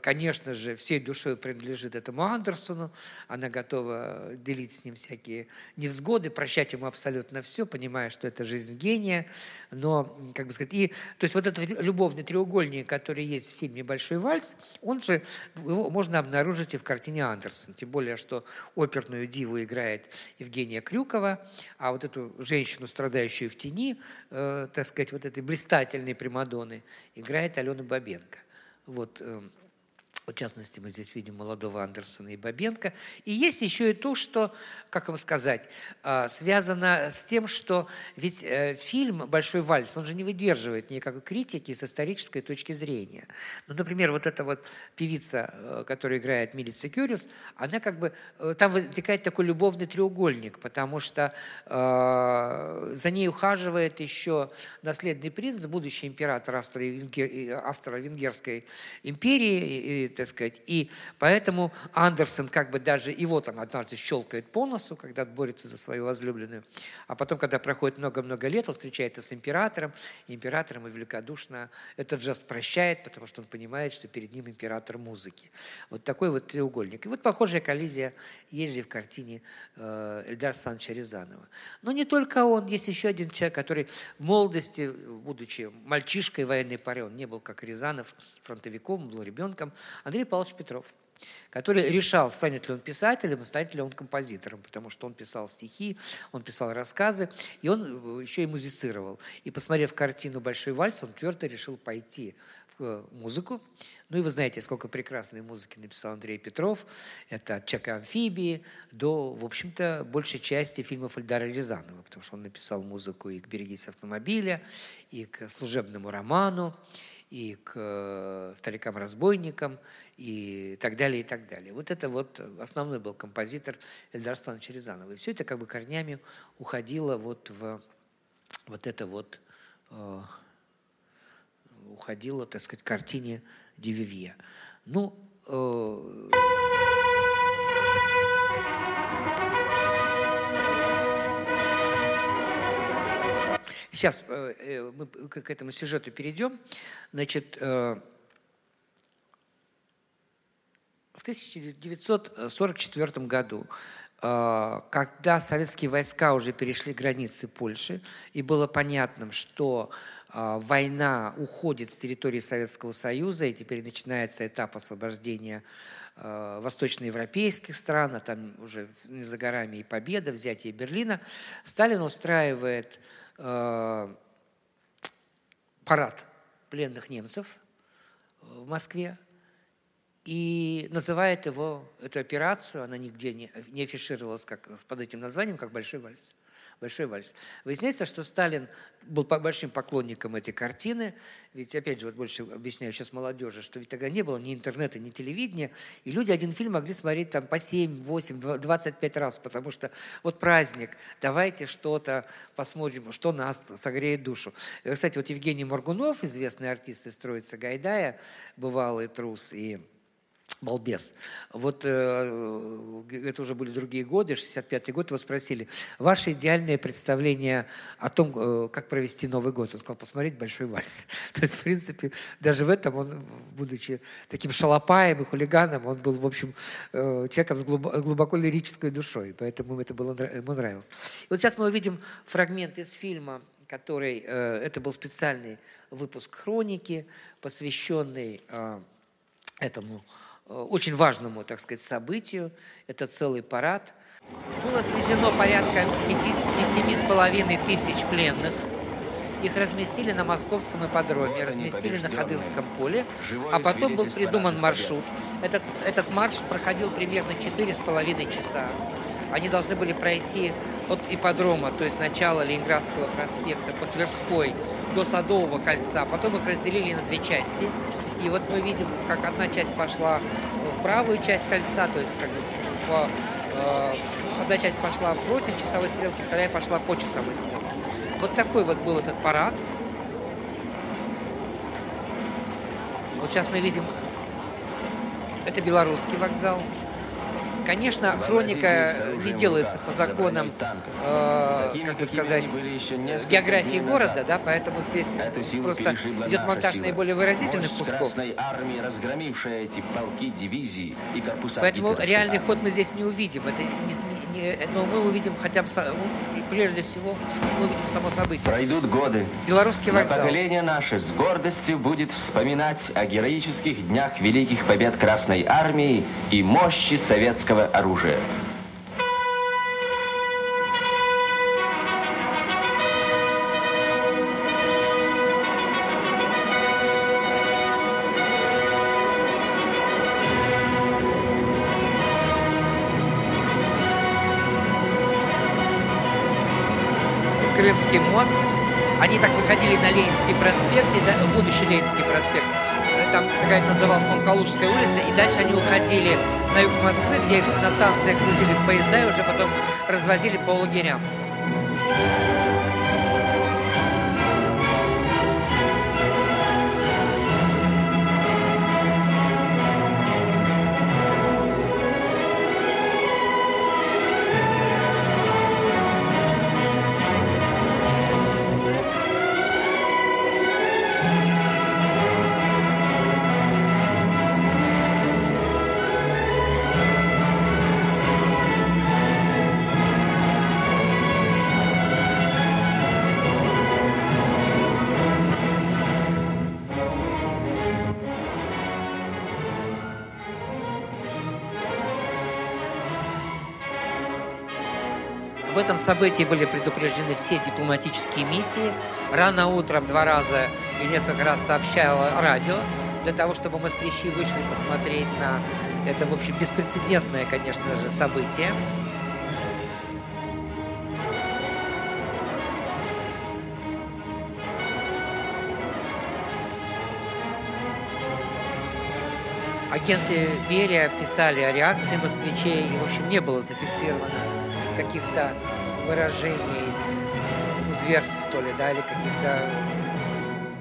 конечно же, всей душой принадлежит этому Андерсону, она готова делить с ним всякие невзгоды, прощать ему абсолютно все, понимая, что это жизнь гения. Но, как бы сказать, то есть вот этот любовный треугольник, который есть в фильме «Большой вальс», он же, его можно обнаружить и в картине Андерсон. Тем более, что оперную диву играет Евгения Крюкова, а вот эту женщину, страдающую в тени, так сказать, вот этой блистательной примадонны, играет Алена Бабенко. В частности, мы здесь видим молодого Андерсона и Бабенко. И есть еще и то, что, как вам сказать, связано с тем, что ведь фильм «Большой вальс», он же не выдерживает никакой критики с исторической точки зрения. Например, вот эта вот певица, которая играет Милица Корьюс, она как бы... Там возникает такой любовный треугольник, потому что за ней ухаживает еще наследный принц, будущий император Австро-Венгерской империи, так сказать. И поэтому Андерсон как бы даже его там однажды щелкает по носу, когда борется за свою возлюбленную. А потом, когда проходит много-много лет, он встречается с императором, и императором великодушно этот жест прощает, потому что он понимает, что перед ним император музыки. Вот такой вот треугольник. И вот похожая коллизия есть же в картине Эльдара Санча Рязанова. Но не только он. Есть еще один человек, который в молодости, будучи мальчишкой в военной паре, он не был, как Рязанов, фронтовиком, был ребенком, Андрей Павлович Петров, который решал, станет ли он писателем, станет ли он композитором, потому что он писал стихи, он писал рассказы, и он еще и музицировал. И, посмотрев картину «Большой вальс», он твердо решил пойти в музыку. Ну и вы знаете, сколько прекрасной музыки написал Андрей Петров. Это от «Чека амфибии» до, в общем-то, большей части фильмов Эльдара Рязанова, потому что он написал музыку и к «Берегись автомобиля», и к «Служебному роману», и к «Старикам-разбойникам», и так далее, и так далее. Вот это вот основной был композитор Эльдара Становича Рязанова. И все это как бы корнями уходило вот в вот это вот, уходило, так сказать, к картине Дювивье. Ну, сейчас мы к этому сюжету перейдем. Значит, в 1944 году, когда советские войска уже перешли границы Польши, и было понятно, что война уходит с территории Советского Союза, и теперь начинается этап освобождения восточноевропейских стран, а там уже не за горами и победа, взятие Берлина, Сталин устраивает парад пленных немцев в Москве и называет его, эту операцию, она нигде не афишировалась как, под этим названием, как «Большой вальс». «Большой вальс». Выясняется, что Сталин был большим поклонником этой картины, ведь, опять же, вот больше объясняю сейчас молодежи, что ведь тогда не было ни интернета, ни телевидения, и люди один фильм могли смотреть там по 7, 8, 25 раз, потому что вот праздник, давайте что-то посмотрим, что нас согреет душу. И, кстати, вот Евгений Моргунов, известный артист из «Троицы Гайдая», бывалый трус и балбес. Вот это уже были другие годы, 65-й год, его спросили, ваше идеальное представление о том, как провести Новый год. Он сказал, посмотреть «Большой вальс». То есть, в принципе, даже в этом он, будучи таким шалопаем и хулиганом, он был, в общем, человеком с глубоко лирической душой, поэтому это было, ему нравилось. И вот сейчас мы увидим фрагмент из фильма, который, это был специальный выпуск «Хроники», посвященный этому очень важному, так сказать, событию. Это целый парад. Было свезено порядка 57,5 тысяч пленных. Их разместили на московском ипподроме, разместили на Ходынском поле, а потом был придуман маршрут. Этот марш проходил примерно 4,5 часа. Они должны были пройти от ипподрома, то есть начала Ленинградского проспекта по Тверской до Садового кольца. Потом их разделили на две части. И вот мы видим, как одна часть пошла в правую часть кольца, то есть как бы по... Одна часть пошла против часовой стрелки, вторая пошла по часовой стрелке. Вот такой вот был этот парад. Вот сейчас мы видим, это белорусский вокзал. Конечно, хроника не делается по законам, как бы сказать, географии города, да, поэтому здесь просто идет монтаж наиболее выразительных кусков. Поэтому реальный ход мы здесь не увидим. Это но мы увидим, хотя бы, прежде всего, мы увидим само событие. Пройдут годы. Белорусский вокзал. Но поколение наше с гордостью будет вспоминать о героических днях великих побед Красной Армии и мощи советского оружия. Крымский мост. Они так выходили на Ленинский проспект, и будущий Ленинский проспект. Там какая-то называлась, по-моему, Калужская улица, и дальше они уходили на юг Москвы, где их на станции грузили в поезда и уже потом развозили по лагерям. В этом событии были предупреждены все дипломатические миссии. Рано утром 2 раза и несколько раз сообщало радио, для того, чтобы москвичи вышли посмотреть на это, в общем, беспрецедентное, конечно же, событие. Агенты Берия писали о реакции москвичей, и, в общем, не было зафиксировано каких-то выражений, ну, зверств, что ли, да, или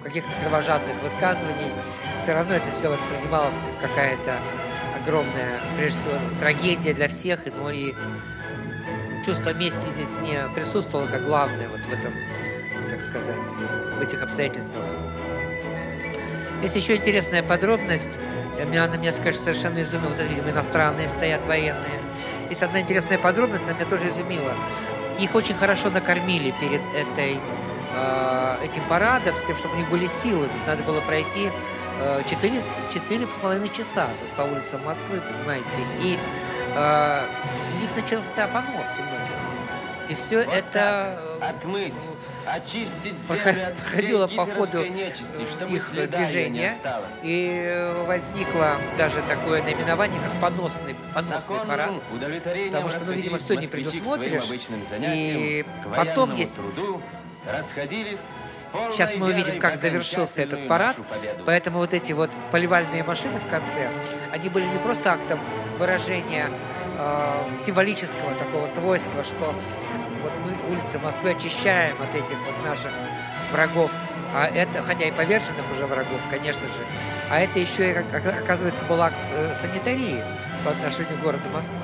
каких-то кровожадных высказываний. Все равно это все воспринималось как какая-то огромная, прежде всего, трагедия для всех, но и чувство мести здесь не присутствовало как главное вот в этом, так сказать, в этих обстоятельствах. Есть еще интересная подробность. Она меня, конечно, совершенно изумила. Вот эти иностранные стоят, военные. Есть одна интересная подробность, она меня тоже изумила. Их очень хорошо накормили перед этим парадом, с тем, чтобы у них были силы. Ведь надо было пройти 4,5 часа тут по улицам Москвы, понимаете. И у них начался понос у многих. И все вот это... Отмыть, очистить землю от проходило по ходу нечисти, их движения, и возникло даже такое наименование, как поносный парад, потому что, ну, видимо, все не предусмотришь, и потом есть... Сейчас мы увидим, как завершился этот парад, поэтому вот эти вот поливальные машины в конце, они были не просто актом выражения символического такого свойства, что вот мы улицы Москвы очищаем от этих вот наших врагов, а это, хотя и поверженных уже врагов, конечно же, а это еще и, оказывается, был акт санитарии по отношению к городу Москвы.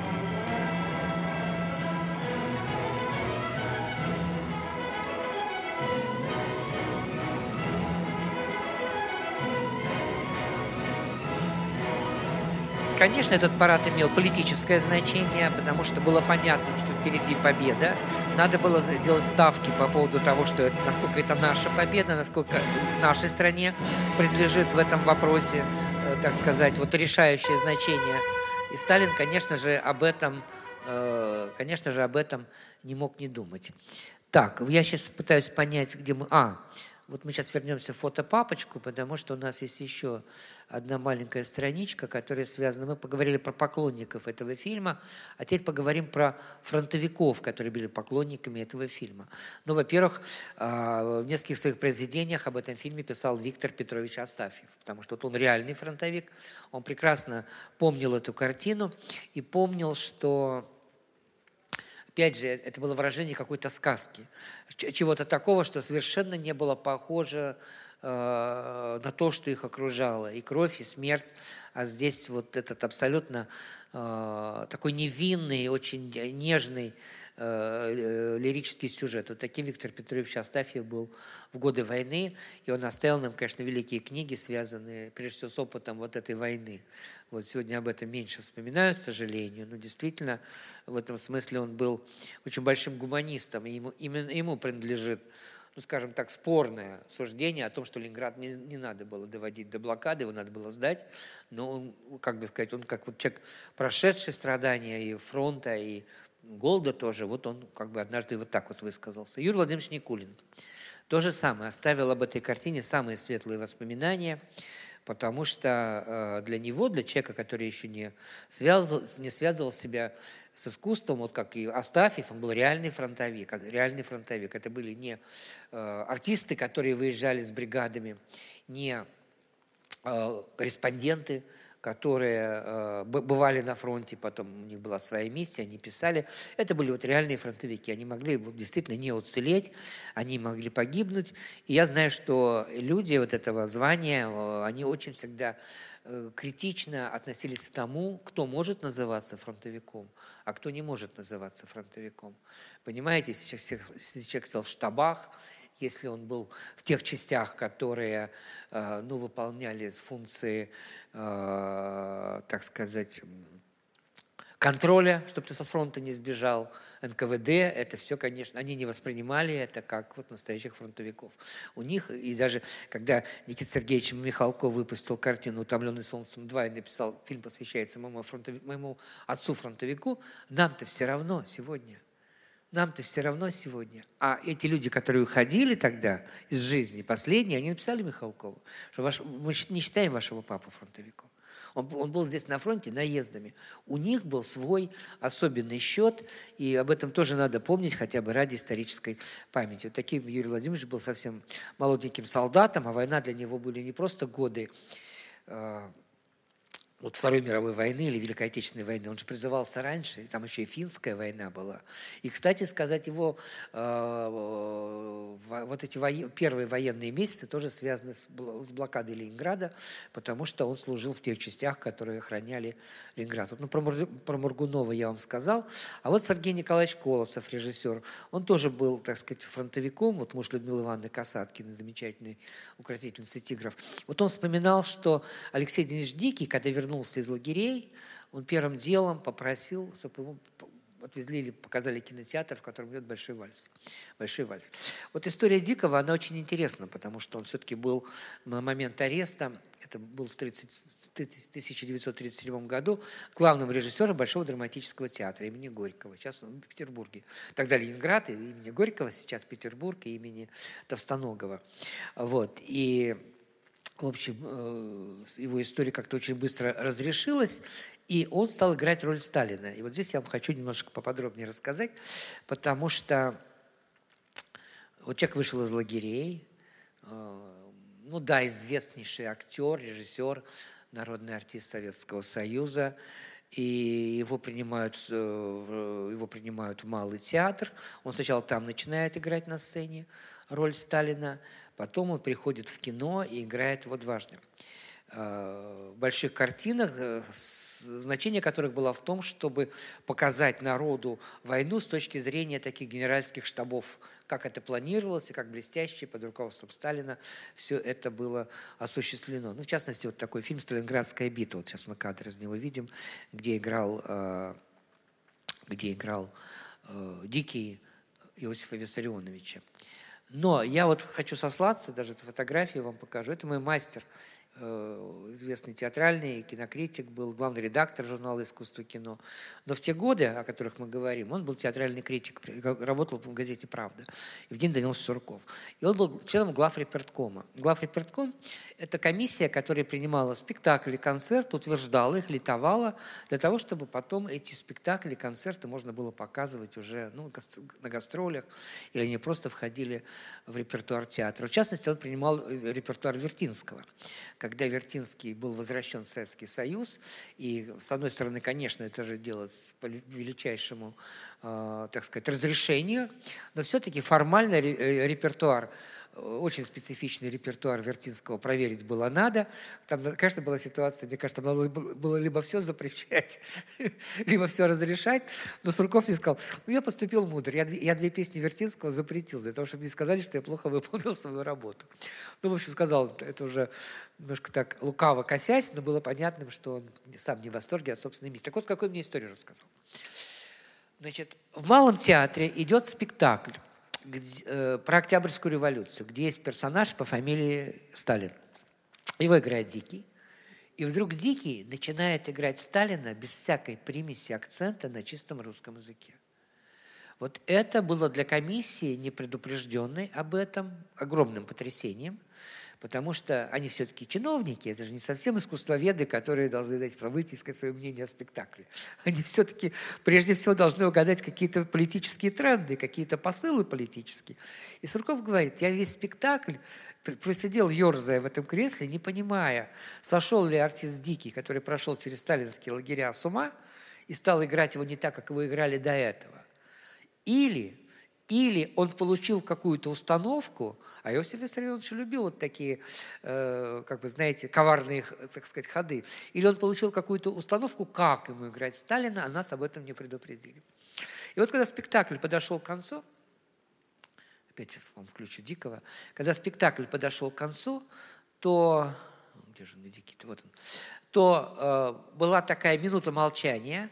Конечно, этот парад имел политическое значение, потому что было понятно, что впереди победа. Надо было делать ставки по поводу того, что это, насколько это наша победа, насколько в нашей стране принадлежит в этом вопросе, так сказать, вот решающее значение. И Сталин, конечно же, об этом не мог не думать. Так, я сейчас пытаюсь понять, где мы... Вот мы сейчас вернемся в фотопапочку, потому что у нас есть еще одна маленькая страничка, которая связана... Мы поговорили про поклонников этого фильма, а теперь поговорим про фронтовиков, которые были поклонниками этого фильма. Ну, во-первых, в нескольких своих произведениях об этом фильме писал Виктор Петрович Астафьев, потому что он реальный фронтовик, он прекрасно помнил эту картину и помнил, что... Опять же, это было выражение какой-то сказки, чего-то такого, что совершенно не было похоже на то, что их окружало. И кровь, и смерть. А здесь вот этот абсолютно такой невинный, очень нежный лирический сюжет. Вот таким Виктор Петрович Астафьев был в годы войны. И он оставил нам, конечно, великие книги, связанные, прежде всего, с опытом вот этой войны. Вот сегодня об этом меньше вспоминают, к сожалению. Но действительно, в этом смысле он был очень большим гуманистом. И именно ему принадлежит, ну, скажем так, спорное суждение о том, что Ленинград не надо было доводить до блокады, его надо было сдать. Но он, как бы сказать, он как вот человек, прошедший страдания и фронта, и голода тоже, вот он как бы однажды вот так вот высказался. Юрий Владимирович Никулин то же самое, оставил об этой картине самые светлые воспоминания, потому что для него, для человека, который еще не связывал себя с искусством, вот как и Астафьев, он был реальный фронтовик. Это были не артисты, которые выезжали с бригадами, не корреспонденты, которые бывали на фронте, потом у них была своя миссия, они писали. Это были вот реальные фронтовики. Они могли действительно не уцелеть, они могли погибнуть. И я знаю, что люди вот этого звания, они очень всегда критично относились к тому, кто может называться фронтовиком, а кто не может называться фронтовиком. Понимаете, если человек стал в штабах, если он был в тех частях, которые, ну, выполняли функции, так сказать, контроля, чтобы ты со фронта не сбежал, НКВД, это все, конечно, они не воспринимали это как вот настоящих фронтовиков. У них, и даже когда Никита Сергеевич Михалков выпустил картину «Утомленный солнцем 2» и написал, фильм посвящается моему отцу-фронтовику, нам-то все равно сегодня. Нам-то все равно сегодня. А эти люди, которые уходили тогда из жизни, последние, они написали Михалкову, что мы не считаем вашего папу фронтовиком. Он был здесь на фронте наездами. У них был свой особенный счет, и об этом тоже надо помнить хотя бы ради исторической памяти. Вот таким Юрий Владимирович был совсем молоденьким солдатом, а война для него были не просто годы вот Второй мировой войны или Великой Отечественной войны. Он же призывался раньше, там еще и Финская война была. И, кстати сказать, его вот эти первые военные месяцы тоже связаны с блокадой Ленинграда, потому что он служил в тех частях, которые охраняли Ленинград. Вот, ну, про Моргунова я вам сказал. А вот Сергей Николаевич Колосов, режиссер, он тоже был, так сказать, фронтовиком, вот муж Людмилы Ивановны Касаткиной, замечательной укротительницы тигров. Вот он вспоминал, что Алексей Денисович Дикий, когда вернулся из лагерей, он первым делом попросил, чтобы ему отвезли или показали кинотеатр, в котором идет «Большой вальс». «Большой вальс». Вот история Дикого, она очень интересна, потому что он все-таки был на момент ареста, это был в 1937 году, главным режиссером Большого драматического театра имени Горького. Сейчас он в Петербурге. Тогда Ленинград имени Горького, сейчас Петербург имени Товстоногова. Вот. И в общем, его история как-то очень быстро разрешилась, и он стал играть роль Сталина. И вот здесь я вам хочу немножко поподробнее рассказать, потому что вот человек вышел из лагерей, ну да, известнейший актер, режиссер, народный артист Советского Союза, и его принимают в Малый театр. Он сначала там начинает играть на сцене роль Сталина, потом он приходит в кино и играет вот важно. В больших картинах, значение которых было в том, чтобы показать народу войну с точки зрения таких генеральских штабов, как это планировалось и как блестяще под руководством Сталина все это было осуществлено. Ну, в частности, вот такой фильм «Сталинградская битва». Вот сейчас мы кадры из него видим, где играл Дикий Иосифа Виссарионовича. Но я вот хочу сослаться, даже эту фотографию вам покажу. Это мой мастер, известный театральный кинокритик, был главный редактор журнала «Искусство и кино». Но в те годы, о которых мы говорим, он был театральный критик, работал в газете «Правда», Евгений Данилович Сурков. И он был членом главреперткома. Главрепертком – это комиссия, которая принимала спектакли, концерты, утверждала их, литовала, для того, чтобы потом эти спектакли, концерты можно было показывать уже на гастролях, или они просто входили в репертуар театра. В частности, он принимал репертуар Вертинского, когда Вертинский был возвращен в Советский Союз, и, с одной стороны, конечно, это же делалось по величайшему, так сказать, разрешению, но все-таки формально репертуар, очень специфичный репертуар Вертинского проверить было надо. Там, конечно, была ситуация, мне кажется, надо было либо все запрещать, либо все разрешать. Но Сурков мне сказал, я поступил мудро. Я две песни Вертинского запретил, для того, чтобы не сказали, что я плохо выполнил свою работу. Ну, в общем, сказал, это уже немножко так лукаво косясь, но было понятным, что он сам не в восторге от собственной миссии. Так вот, какую мне историю рассказал. Значит, в Малом театре идет спектакль про Октябрьскую революцию, где есть персонаж по фамилии Сталин. Его играет Дикий. И вдруг Дикий начинает играть Сталина без всякой примеси акцента на чистом русском языке. Вот это было для комиссии, не предупрежденной об этом, огромным потрясением, потому что они все-таки чиновники, это же не совсем искусствоведы, которые должны дать выйти и сказать свое мнение о спектакле. Они все-таки прежде всего должны угадать какие-то политические тренды, какие-то посылы политические. И Сурков говорит, я весь спектакль просидел, ерзая в этом кресле, не понимая, сошел ли артист Дикий, который прошел через сталинские лагеря, с ума и стал играть его не так, как его играли до этого. Или он получил какую-то установку, а Иосиф Виссарионович любил вот такие, как бы, знаете, коварные, так сказать, ходы. Или он получил какую-то установку, как ему играть Сталина, а нас об этом не предупредили. И вот когда спектакль подошел к концу, опять сейчас вам включу Дикого, когда спектакль подошел к концу, то, где же он, Дикий-то, вот он, то была такая минута молчания,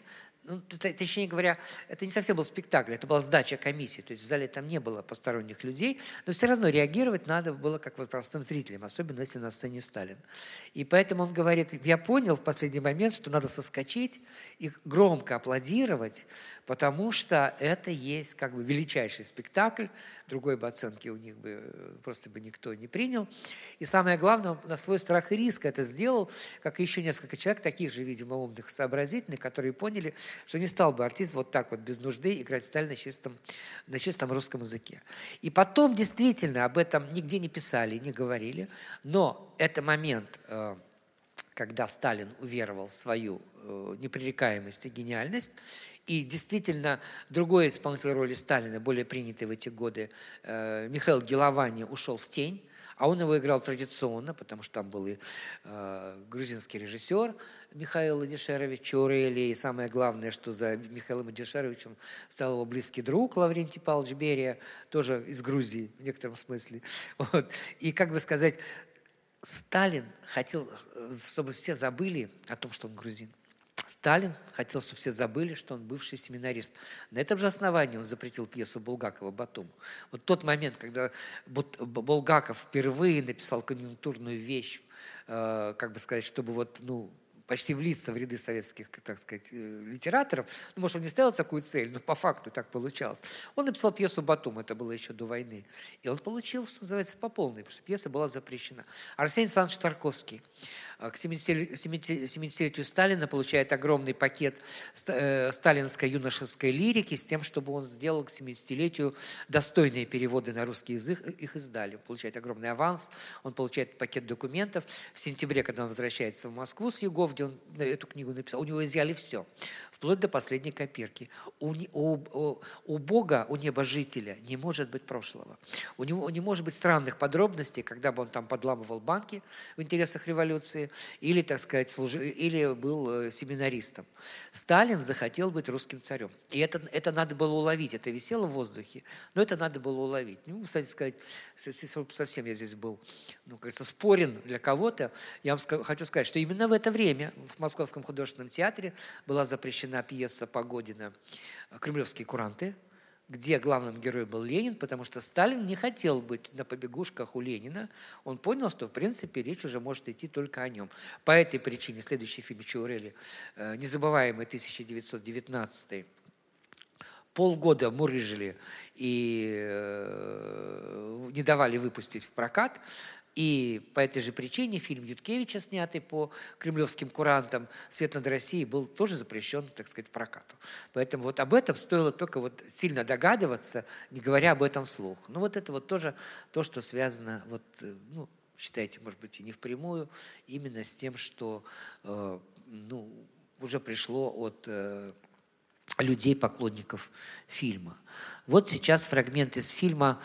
ну, точнее говоря, это не совсем был спектакль, это была сдача комиссии, то есть в зале там не было посторонних людей, но все равно реагировать надо было как вот простым зрителям, особенно если на сцене Сталин. И поэтому он говорит, я понял в последний момент, что надо соскочить и громко аплодировать, потому что это есть как бы величайший спектакль, другой бы оценки у них бы просто бы никто не принял. И самое главное, он на свой страх и риск это сделал, как и еще несколько человек, таких же, видимо, умных, сообразительных, которые поняли, что не стал бы артист вот так вот без нужды играть Сталина на чистом русском языке. И потом действительно об этом нигде не писали, не говорили, но это момент, когда Сталин уверовал в свою непререкаемость и гениальность, и действительно другой исполнитель роли Сталина, более принятый в эти годы, Михаил Геловани, ушел в тень, а он его играл традиционно, потому что там был и грузинский режиссер Михаил Ильич Орели, и самое главное, что за Михаилом Ильичевичем стал его близкий друг Лаврентий Павлович Берия, тоже из Грузии в некотором смысле. Вот. И, как бы сказать, Сталин хотел, чтобы все забыли о том, что он грузин. Сталин хотел, чтобы все забыли, что он бывший семинарист. На этом же основании он запретил пьесу Булгакова «Батум». Вот тот момент, когда Булгаков впервые написал конъюнктурную вещь, как бы сказать, чтобы вот, ну, почти влиться в ряды советских, так сказать, литераторов. Ну, может, он не ставил такую цель, но по факту так получалось. Он написал пьесу «Батум», это было еще до войны. И он получил, что называется, по полной, потому что пьеса была запрещена. Арсений Александрович Тарковский к 70-летию Сталина получает огромный пакет сталинской юношеской лирики с тем, чтобы он сделал к 70-летию достойные переводы на русский язык, их издали. Он получает огромный аванс, он получает пакет документов. В сентябре, когда он возвращается в Москву с югов, где он эту книгу написал, у него изъяли все, вплоть до последней копирки. У Бога, у небожителя не может быть прошлого. У него не может быть странных подробностей, когда бы он там подламывал банки в интересах революции или, так сказать, или был семинаристом. Сталин захотел быть русским царем. И это надо было уловить. Это висело в воздухе, но это надо было уловить. Ну, кстати сказать, совсем я здесь был, ну, кажется, спорен для кого-то. Я вам хочу сказать, что именно в это время в Московском художественном театре была запрещена пьеса Погодина «Кремлевские куранты», где главным героем был Ленин, потому что Сталин не хотел быть на побегушках у Ленина. Он понял, что, в принципе, речь уже может идти только о нем. По этой причине следующий фильм Чаурели «Незабываемый 1919-й». Полгода мурыжили и не давали выпустить в прокат. И по этой же причине фильм Юткевича, снятый по кремлевским курантам, «Свет над Россией», был тоже запрещен, так сказать, прокату. Поэтому вот об этом стоило только вот сильно догадываться, не говоря об этом вслух. Но вот это вот тоже то, что связано, вот, ну, считайте, может быть, и не впрямую, именно с тем, что ну, уже пришло от людей, поклонников фильма. Вот сейчас фрагмент из фильма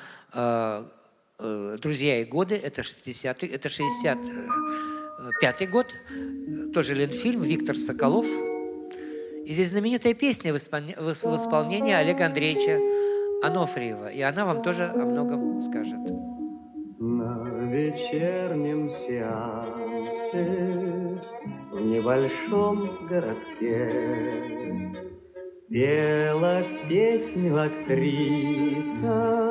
«Друзья и годы», это 65-й год, тоже Ленфильм, Виктор Соколов. И здесь знаменитая песня в исполнении Олега Андреевича Анофриева. И она вам тоже о многом скажет. На вечернем сеансе в небольшом городке пела песню актриса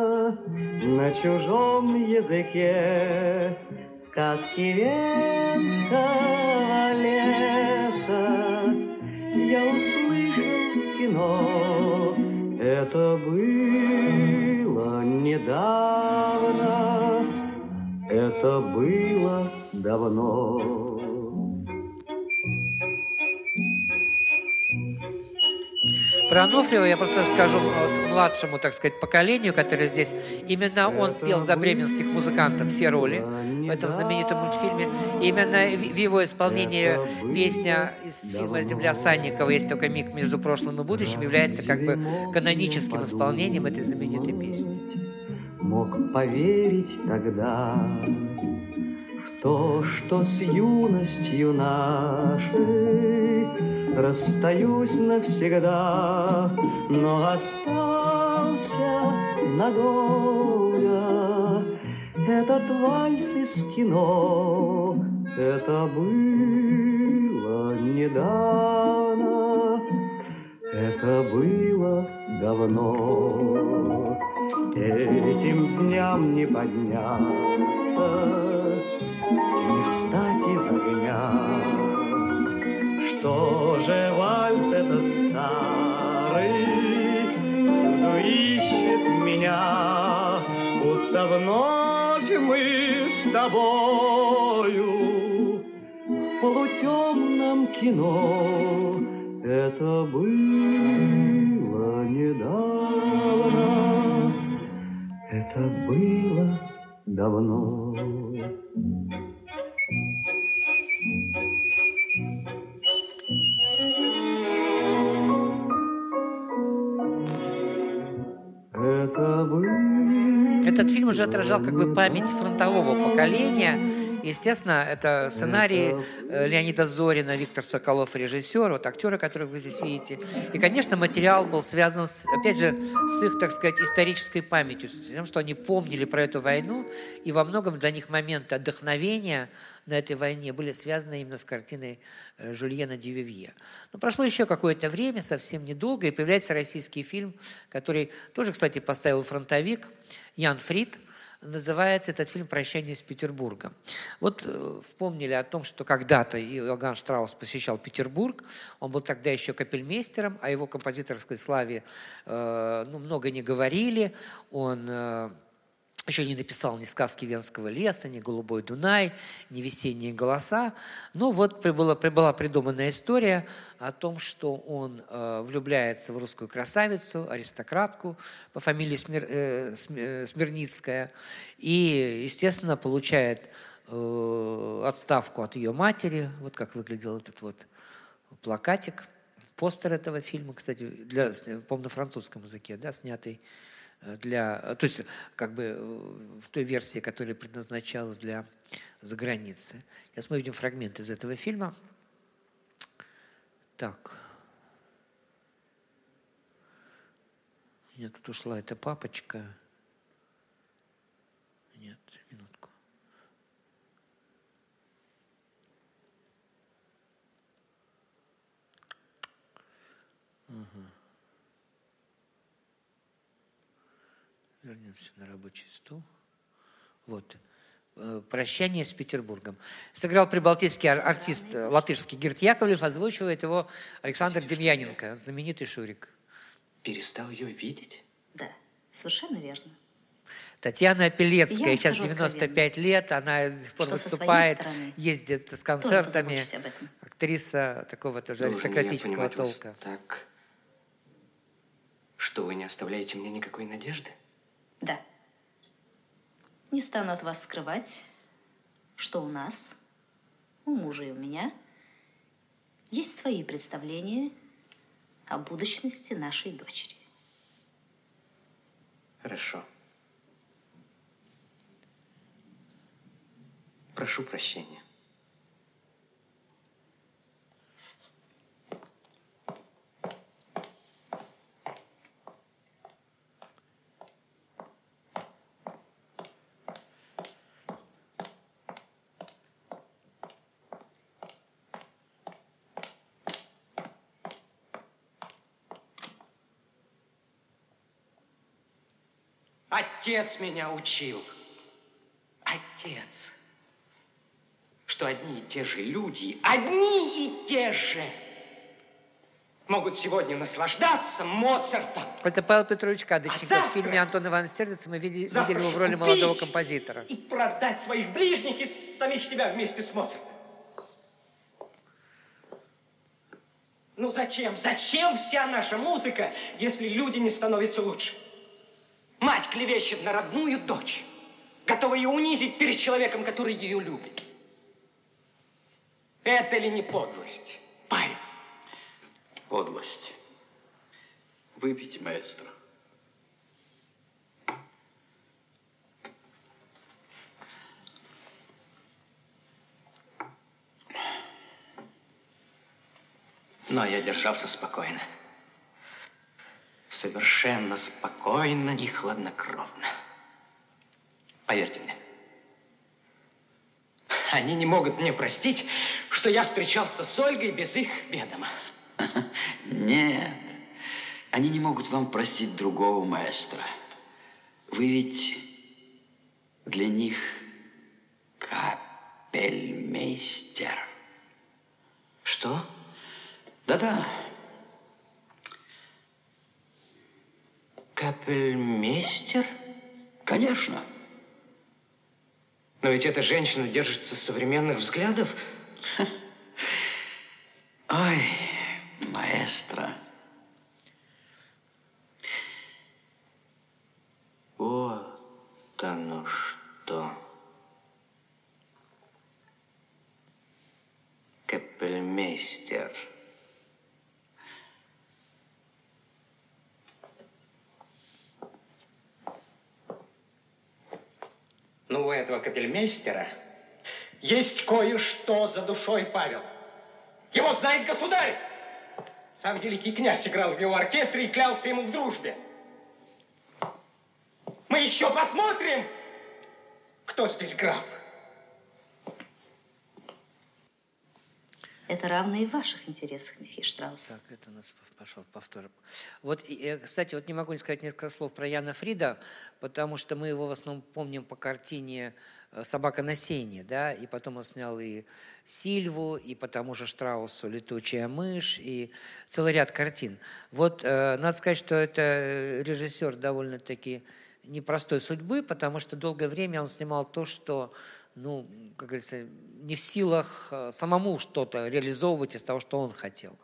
на чужом языке. Сказки Венского леса я услышал в кино. Это было недавно, это было давно. Про Анофриева я просто скажу младшему, так сказать, поколению, которое здесь. Именно он пел за бременских музыкантов все роли в этом знаменитом мультфильме. Именно в его исполнении песня из фильма «Земля Санникова. Есть только миг между прошлым и будущим» является как бы каноническим исполнением этой знаменитой песни. Мог поверить тогда в то, что с юностью нашей расстаюсь навсегда, но остался надолго этот вальс из кино. Это было недавно, это было давно. Этим дням не подняться, не встать из огня. Что же вальс этот старый всюду ищет меня? Будто вновь мы с тобою в полутемном кино. Это было недавно. Это было давно. Это было. Этот фильм уже отражал как бы память фронтового поколения. Естественно, это сценарий Леонида Зорина, Виктор Соколов, режиссер, вот актеры, которых вы здесь видите. И, конечно, материал был связан, опять же, с их, так сказать, исторической памятью, с тем, что они помнили про эту войну, и во многом для них моменты отдохновения на этой войне были связаны именно с картиной Жюльена Дювивье. Но прошло еще какое-то время, совсем недолго, и появляется российский фильм, который тоже, кстати, поставил фронтовик Ян Фрид. Называется этот фильм «Прощание с Петербургом». Вот вспомнили о том, что когда-то Иоганн Штраус посещал Петербург. Он был тогда еще капельмейстером, о его композиторской славе много не говорили. Он еще не написал ни «Сказки Венского леса», ни «Голубой Дунай», ни «Весенние голоса». Но вот была придуманная история о том, что он влюбляется в русскую красавицу, аристократку по фамилии Смирницкая. И, естественно, получает отставку от ее матери. Вот как выглядел этот вот плакатик, постер этого фильма, кстати, по-моему, на французском языке, да, снятый. То есть, как бы в той версии, которая предназначалась для заграницы. Сейчас мы видим фрагмент из этого фильма. Так. У меня тут ушла эта папочка. Нет, минутку. Ага. Вернемся на рабочий стол. Вот. «Прощание с Петербургом». Сыграл прибалтийский артист латышский Гирт Яковлев, озвучивает его Александр Демьяненко, знаменитый Шурик. Перестал ее видеть? Да, совершенно верно. Татьяна Пилецкая, сейчас 95 лет, она до сих пор выступает, ездит с концертами. Актриса такого тоже аристократического толка. Так, что вы не оставляете мне никакой надежды? Да. Не стану от вас скрывать, что у нас, у мужа и у меня, есть свои представления о будущности нашей дочери. Хорошо. Прошу прощения. Отец меня учил, отец, что одни и те же люди, одни и те же могут сегодня наслаждаться Моцартом. Это Павел Петрович Кадочников. В фильме Антона Ивановича Стерлица мы видели его в роли молодого композитора. И продать своих ближних и самих себя вместе с Моцартом. Ну зачем? Зачем вся наша музыка, если люди не становятся лучше? Мать клевещет на родную дочь, готова ее унизить перед человеком, который ее любит. Это ли не подлость, Павел? Подлость. Выпейте, маэстро. Но я держался спокойно. Совершенно спокойно и хладнокровно. Поверьте мне, они не могут мне простить, что я встречался с Ольгой без их ведома. Нет, Они не могут вам простить другого маэстро. Вы ведь для них капельмейстер. Что? Да-да. Капельмейстер? Конечно. Но ведь эта женщина держится современных взглядов. Ой, маэстро. Вот оно что. Капельмейстер. Ну, у этого капельмейстера есть кое-что за душой, Павел. Его знает государь. Сам великий князь играл в его оркестре и клялся ему в дружбе. Мы еще посмотрим, кто здесь граф. Это равно и в ваших интересах, месье Штраус. Так, это у нас пошел повтор. Вот, кстати, вот не могу не сказать несколько слов про Яна Фрида, потому что мы его в основном помним по картине «Собака на сене», да, и потом он снял и «Сильву», и по тому же Штраусу «Летучая мышь», и целый ряд картин. Вот, надо сказать, что это режиссер довольно-таки непростой судьбы, потому что долгое время он снимал то, что, ну, как говорится, не в силах самому что-то реализовывать из того, что он хотел.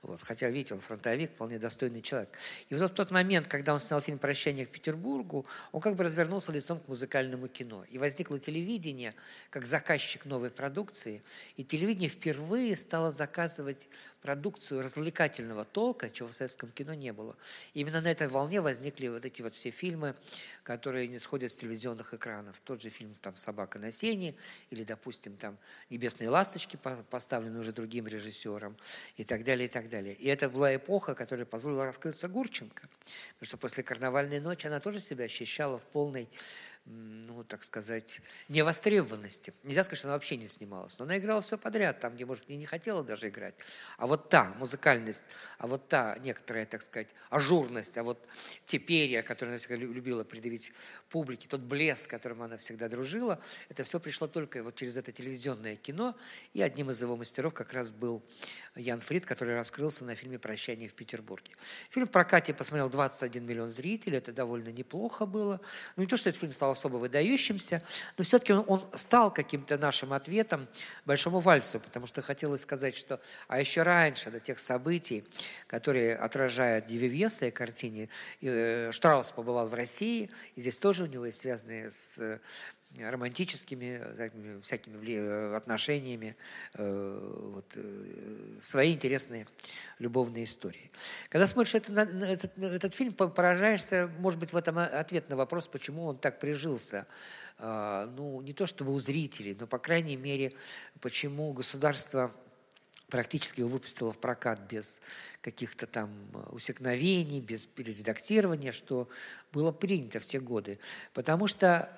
Вот. Хотя, видите, он фронтовик, вполне достойный человек. И вот в тот момент, когда он снял фильм «Прощание к Петербургу», он как бы развернулся лицом к музыкальному кино. И возникло телевидение как заказчик новой продукции. И телевидение впервые стало заказывать продукцию развлекательного толка, чего в советском кино не было. И именно на этой волне возникли вот эти вот все фильмы, которые не сходят с телевизионных экранов. Тот же фильм там «Собака на сене» или, допустим, там «Небесные ласточки», поставленные уже другим режиссером, и так далее, и так далее. И это была эпоха, которая позволила раскрыться Гурченко. Потому что после «Карнавальной ночи» она тоже себя ощущала в полной, ну, так сказать, невостребованности. Нельзя сказать, что она вообще не снималась. Но она играла все подряд, там, где, может, и не хотела даже играть. А вот та музыкальность, а вот та некоторая, так сказать, ажурность, а вот те перья, которые она всегда любила предъявить публике, тот блеск, которым она всегда дружила, это все пришло только вот через это телевизионное кино. И одним из его мастеров как раз был Ян Фрид, который раскрылся на фильме «Прощание в Петербурге». Фильм в прокате посмотрел 21 миллион зрителей, это довольно неплохо было. Ну, не то, что этот фильм стал особо выдающимся, но все-таки он стал каким-то нашим ответом «Большому вальсу», потому что хотелось сказать, что еще раньше, до тех событий, которые отражают Дювивье в своей картине, Штраус побывал в России, и здесь тоже у него есть связанные с романтическими всякими отношениями вот, свои интересные любовные истории. Когда смотришь этот фильм, поражаешься, может быть, в этом ответ на вопрос, почему он так прижился. Ну, не то чтобы у зрителей, но, по крайней мере, почему государство практически его выпустила в прокат без каких-то там усекновений, без перередактирования, что было принято в те годы. Потому что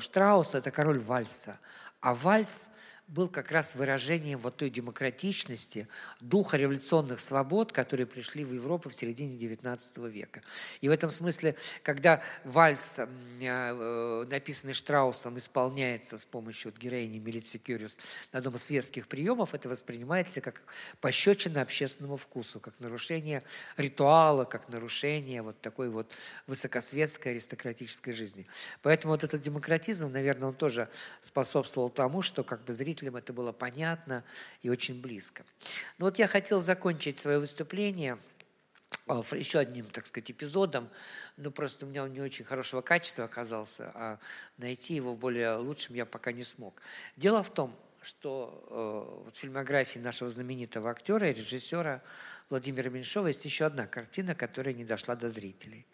Штраус – это король вальса, а вальс был как раз выражением вот той демократичности, духа революционных свобод, которые пришли в Европу в середине XIX века. И в этом смысле, когда вальс, написанный Штраусом, исполняется с помощью героини Милицы Корьюс на доме светских приемов, это воспринимается как пощечина общественному вкусу, как нарушение ритуала, как нарушение вот такой вот высокосветской аристократической жизни. Поэтому вот этот демократизм, наверное, он тоже способствовал тому, что как бы зритель это было понятно и очень близко. Но вот я хотел закончить свое выступление еще одним, так сказать, эпизодом. Ну, просто у меня он не очень хорошего качества оказался, а найти его в более лучшем я пока не смог. Дело в том, что в фильмографии нашего знаменитого актера и режиссера Владимира Меньшова есть еще одна картина, которая не дошла до зрителей.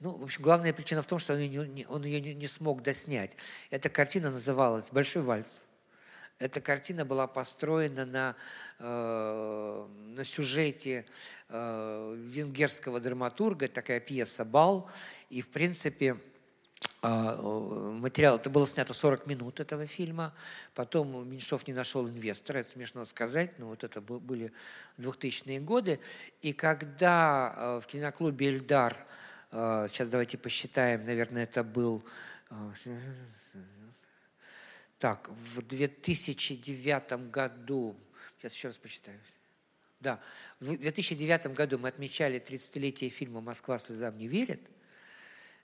Ну, в общем, главная причина в том, что он ее не смог доснять. Эта картина называлась «Большой вальс». Эта картина была построена на сюжете венгерского драматурга, такая пьеса «Бал», и, в принципе, материал. Это было снято 40 минут этого фильма. Потом Меньшов не нашел инвестора, это смешно сказать, но вот это были 2000-е годы. И когда в киноклубе «Эльдар», сейчас давайте посчитаем, наверное, это был... Так, в 2009 году... Сейчас еще раз посчитаю. Да, в 2009 году мы отмечали 30-летие фильма «Москва слезам не верит».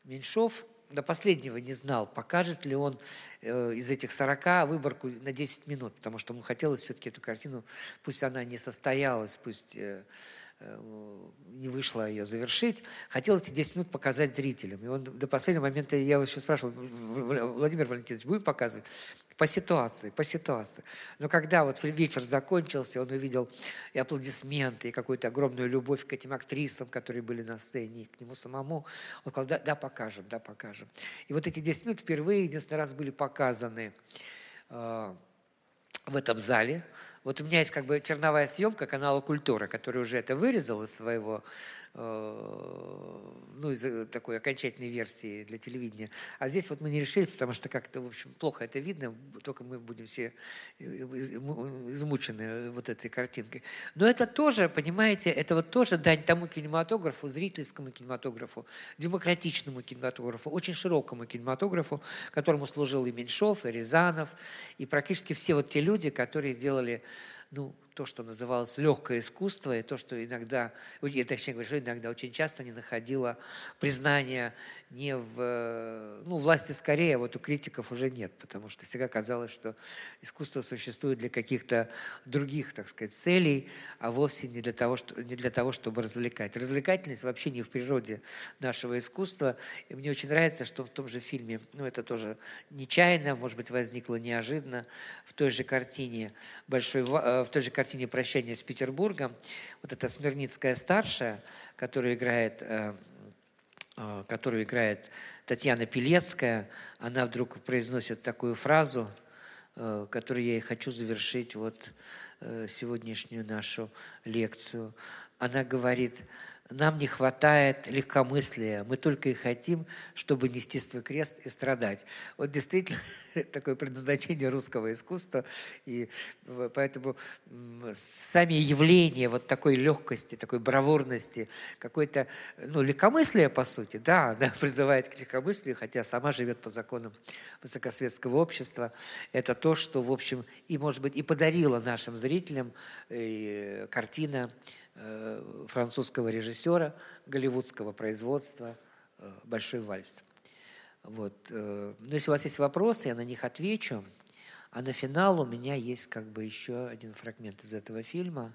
Меньшов до последнего не знал, покажет ли он из этих 40 выборку на 10 минут, потому что ему хотелось все-таки эту картину, пусть она не состоялась, пусть не вышло ее завершить, хотел эти 10 минут показать зрителям. И он до последнего момента, я его еще спрашивал: Владимир Валентинович, будем показывать? По ситуации. Но когда вот вечер закончился, он увидел и аплодисменты, и какую-то огромную любовь к этим актрисам, которые были на сцене, и к нему самому. Он сказал: да, покажем. И вот эти 10 минут впервые, единственный раз были показаны в этом зале. Вот у меня есть как бы черновая съемка канала «Культура», который уже это вырезал из своего, из такой окончательной версии для телевидения. А здесь вот мы не решились, потому что как-то, в общем, плохо это видно, только мы будем все измучены вот этой картинкой. Но это тоже, понимаете, это вот тоже дань тому кинематографу, зрительскому кинематографу, демократичному кинематографу, очень широкому кинематографу, которому служил и Меньшов, и Рязанов, и практически все вот те люди, которые делали то, что называлось легкое искусство, и то, что иногда, я точнее говорю, что иногда очень часто не находило признания не в... власти скорее, а вот у критиков уже нет, потому что всегда казалось, что искусство существует для каких-то других, так сказать, целей, а вовсе не для того, чтобы развлекать. Развлекательность вообще не в природе нашего искусства. И мне очень нравится, что в том же фильме, это тоже нечаянно, может быть, возникло неожиданно, в той же картине «Прощание с Петербургом» вот эта Смирницкая-старшая, которую играет Татьяна Пилецкая, она вдруг произносит такую фразу, которую я и хочу завершить вот сегодняшнюю нашу лекцию. Она говорит: «Нам не хватает легкомыслия, мы только и хотим, чтобы нести свой крест и страдать». Вот действительно такое предназначение русского искусства, и поэтому сами явления вот такой легкости, такой бравурности, какой-то легкомыслие, по сути, да, она призывает к легкомыслию, хотя сама живет по законам высокосветского общества. Это то, что, в общем, и, может быть, и подарила нашим зрителям картина французского режиссера, голливудского производства «Большой вальс». Вот. Но если у вас есть вопросы, я на них отвечу. А на финал у меня есть как бы еще один фрагмент из этого фильма.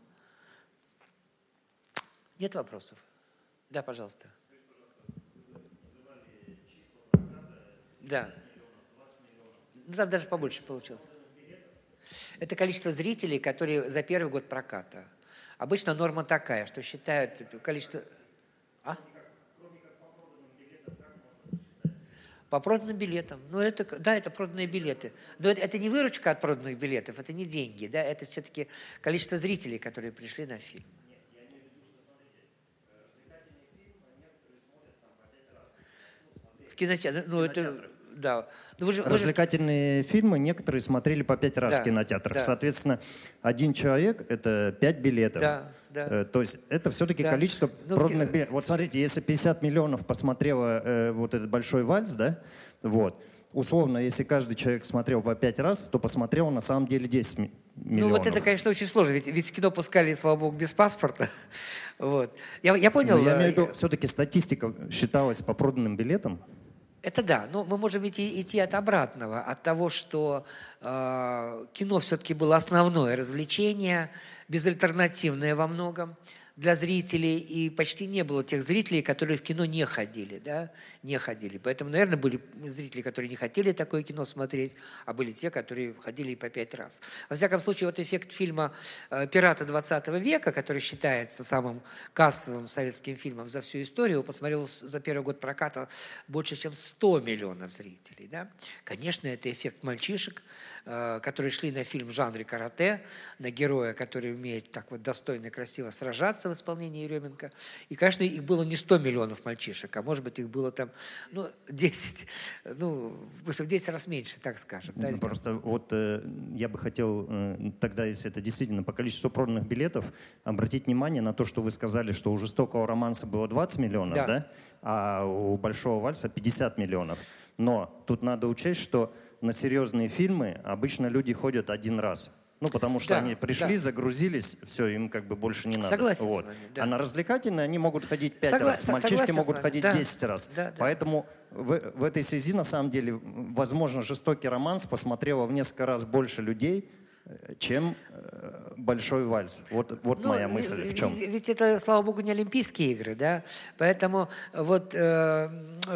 Нет вопросов? Да, пожалуйста. Да. Там даже побольше получилось. Это количество зрителей, которые за первый год проката. Обычно норма такая, что считают количество... А? По проданным билетам. Это проданные билеты. Но это не выручка от проданных билетов, это не деньги. Да? Это все-таки количество зрителей, которые пришли на фильм. Нет, я имею в виду, что, смотрите, развлекательные фильмы некоторые смотрят там по 5 раз. В кинотеатрах. Да. Развлекательные фильмы некоторые смотрели по 5 раз в кинотеатрах. Да. Соответственно, один человек – это 5 билетов. Да. То есть это все-таки количество проданных билетов. Вот смотрите, если 50 миллионов посмотрело вот этот «Большой вальс», да, вот, условно, если каждый человек смотрел по 5 раз, то посмотрел на самом деле 10 миллионов. Это, конечно, очень сложно. Ведь кино пускали, слава богу, без паспорта. Вот. Я понял. Я имею в виду, все-таки статистика считалась по проданным билетам. Это да, но мы можем идти от обратного, от того, что кино все-таки было основное развлечение, безальтернативное во многом для зрителей, и почти не было тех зрителей, которые в кино не ходили, Поэтому, наверное, были зрители, которые не хотели такое кино смотреть, а были те, которые ходили и по 5 раз. Во всяком случае, вот эффект фильма «Пираты 20 века», который считается самым кассовым советским фильмом за всю историю, посмотрел за первый год проката больше, чем 100 миллионов зрителей, да? Конечно, это эффект мальчишек, которые шли на фильм в жанре карате, на героя, который умеет так вот достойно и красиво сражаться, в исполнении Еременко. И, конечно, их было не 100 миллионов мальчишек, а может быть, их было там, 10, в 10 раз меньше, так скажем. Да, просто я бы хотел тогда, если это действительно по количеству проданных билетов, обратить внимание на то, что вы сказали, что у «Жестокого романса» было 20 миллионов, да? А у «Большого вальса» 50 миллионов. Но тут надо учесть, что на серьезные фильмы обычно люди ходят один раз. Потому что они пришли, загрузились, все, им как бы больше не надо. Согласен с вами, да. А на развлекательные они могут ходить 5 раз, мальчишки могут ходить 10 раз. Да. Поэтому в этой связи, на самом деле, возможно, «Жестокий романс» посмотрело в несколько раз больше людей, чем «Большой вальс». Вот моя мысль в чем. Ведь это, слава богу, не Олимпийские игры, да? Поэтому что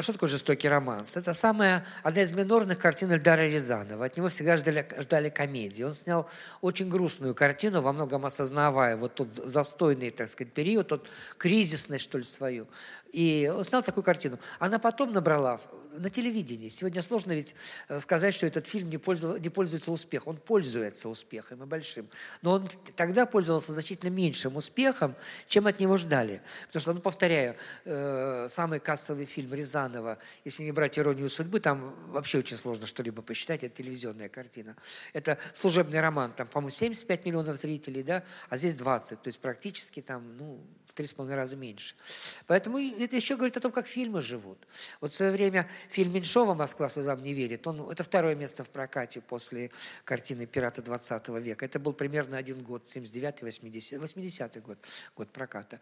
такое «Жестокий романс»? Это одна из минорных картин Эльдара Рязанова. От него всегда ждали комедии. Он снял очень грустную картину, во многом осознавая тот застойный, так сказать, период, тот кризисный, что ли, свою. И он снял такую картину. Она потом набрала на телевидении. Сегодня сложно ведь сказать, что этот фильм не пользуется успехом. Он пользуется успехом, и большим. Но он тогда пользовался значительно меньшим успехом, чем от него ждали. Потому что, повторяю, самый кассовый фильм Рязанова, если не брать «Иронию судьбы», там вообще очень сложно что-либо посчитать, это телевизионная картина. Это «Служебный роман», там, по-моему, 75 миллионов зрителей, да, а здесь 20. То есть практически там, в 3,5 раза меньше. Поэтому это еще говорит о том, как фильмы живут. В свое время фильм Меньшова «Москва слезам не верит». Это второе место в прокате после картины «Пираты 20 века». Это был примерно один год, 79-80 год проката.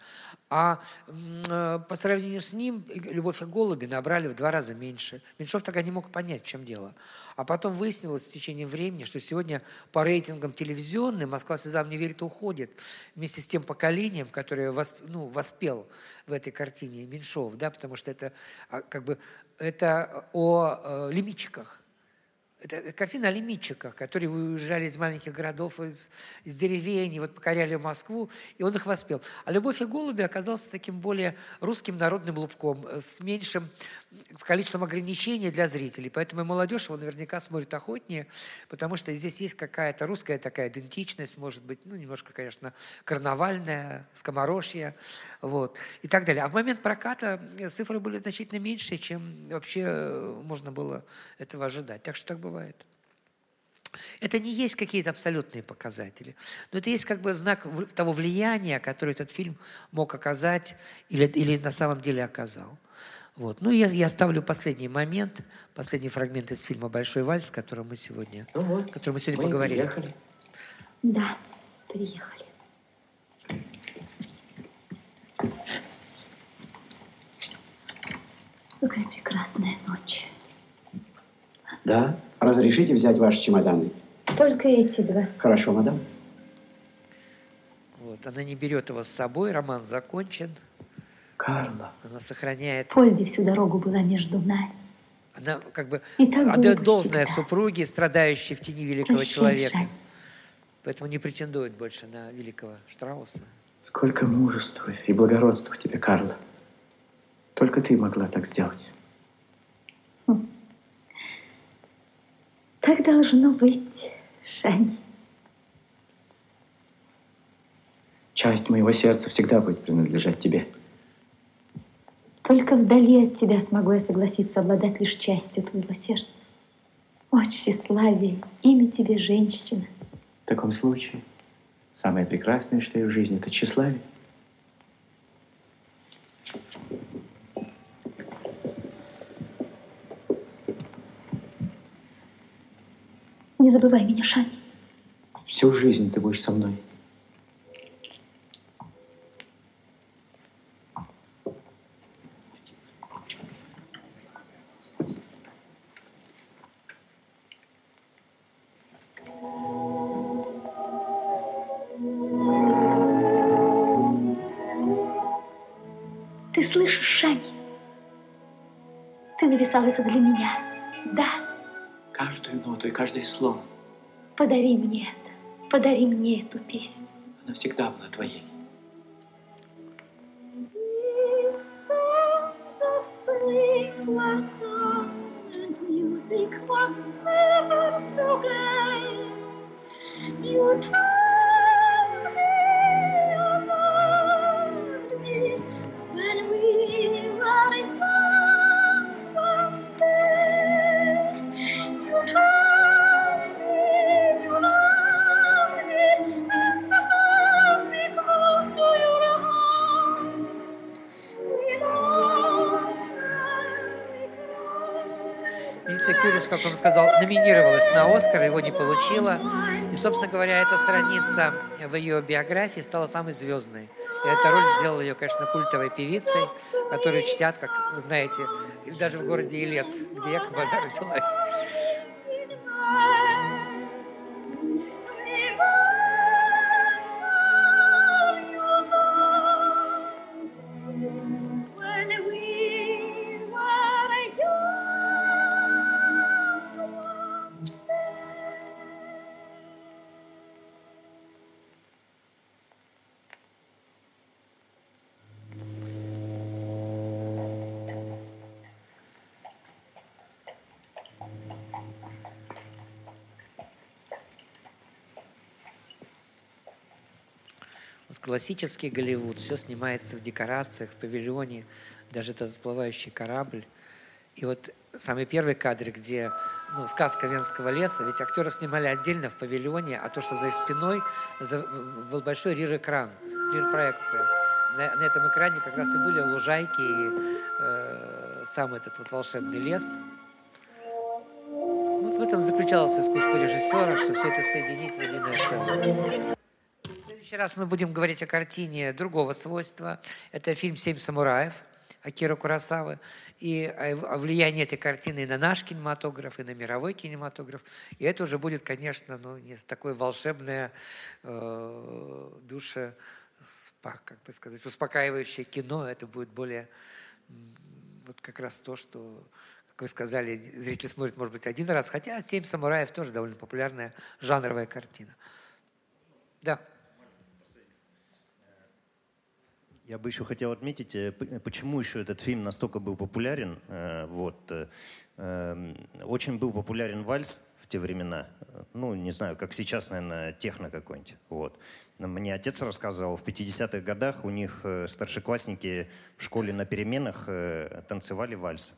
А по сравнению с ним «Любовь и голуби» набрали в 2 раза меньше. Меньшов тогда не мог понять, в чем дело. А потом выяснилось с течением времени, что сегодня по рейтингам телевизионным «Москва слезам не верит» уходит вместе с тем поколением, которое воспел в этой картине Меньшов, да, потому что это это о лимитчиках. Это картина о лимитчиках, которые уезжали из маленьких городов, из деревень, и покоряли Москву, и он их воспел. А «Любовь и голуби» оказался таким более русским народным лубком, с меньшим количеством ограничений для зрителей. Поэтому и молодежь его наверняка смотрит охотнее, потому что здесь есть какая-то русская такая идентичность, может быть, немножко, конечно, карнавальная, скоморожья, и так далее. А в момент проката цифры были значительно меньше, чем вообще можно было этого ожидать. Так что так бывает. Это не есть какие-то абсолютные показатели, но это есть знак того влияния, которое этот фильм мог оказать или на самом деле оказал. Я ставлю последний фрагмент из фильма «Большой вальс», о котором мы сегодня поговорили. Приехали. Да, приехали. Какая прекрасная ночь. Да? Разрешите взять ваши чемоданы? Только эти 2. Хорошо, мадам. Она не берет его с собой, роман закончен. Карла. Она сохраняет... Польде всю дорогу была между нами. Она отдает должное супруге, страдающей в тени великого человека. Поэтому не претендует больше на великого Штрауса. Сколько мужества и благородства в тебе, Карла. Только ты могла так сделать. Так должно быть, Шань. Часть моего сердца всегда будет принадлежать тебе. Только вдали от тебя смогу я согласиться обладать лишь частью твоего сердца. О, тщеславие, имя тебе, женщина. В таком случае, самое прекрасное, что я в жизни, это тщеславие. Не забывай меня, Шань. Всю жизнь ты будешь со мной. Ты слышишь, Шань? Ты написал это для меня. Да. Каждую ноту и каждое слово. Подари мне это. Подари мне эту песню. Она всегда была твоей. Милица Корьюс, как он сказал, номинировалась на «Оскар», его не получила. И, собственно говоря, эта страница в ее биографии стала самой звездной. И эта роль сделала ее, конечно, культовой певицей, которую чтят, как вы знаете, даже в городе Елец, где якобы она родилась. Классический Голливуд, все снимается в декорациях, в павильоне, даже этот плавающий корабль. И вот самые первые кадры, где сказка Венского леса, ведь актеров снимали отдельно в павильоне, а то, что за их спиной, был большой рир-экран, рир-проекция. На этом экране как раз и были лужайки и сам этот вот волшебный лес. Вот в этом заключалось искусство режиссера, что все это соединить в единое целое. В следующий раз мы будем говорить о картине другого свойства. Это фильм «Семь самураев» Акиры Куросавы. И о влиянии этой картины на наш кинематограф, и на мировой кинематограф. И это уже будет, конечно, не такое волшебное успокаивающее кино. Это будет более как раз то, что, как вы сказали, зрители смотрят, может быть, один раз. Хотя «Семь самураев» тоже довольно популярная жанровая картина. Да. Я бы еще хотел отметить, почему еще этот фильм настолько был популярен. Очень был популярен вальс в те времена. Не знаю, как сейчас, наверное, техно какой-нибудь. Мне отец рассказывал, в 50-х годах у них старшеклассники в школе на переменах танцевали вальс.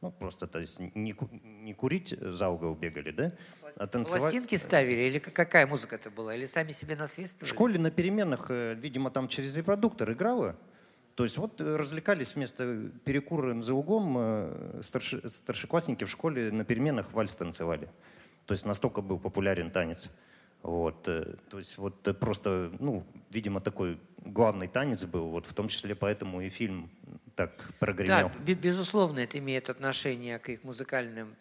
Не курить за угол бегали, да? А танцевать... Пластинки ставили? Или какая музыка это была? Или сами себе насвистывали? В школе на переменах, видимо, там через репродуктор играло. То есть развлекались вместо перекура за углом, старшеклассники в школе на переменах вальс танцевали. То есть настолько был популярен танец. То есть видимо, такой главный танец был. В том числе поэтому и фильм так прогремел. Да, безусловно, это имеет отношение к их музыкальным,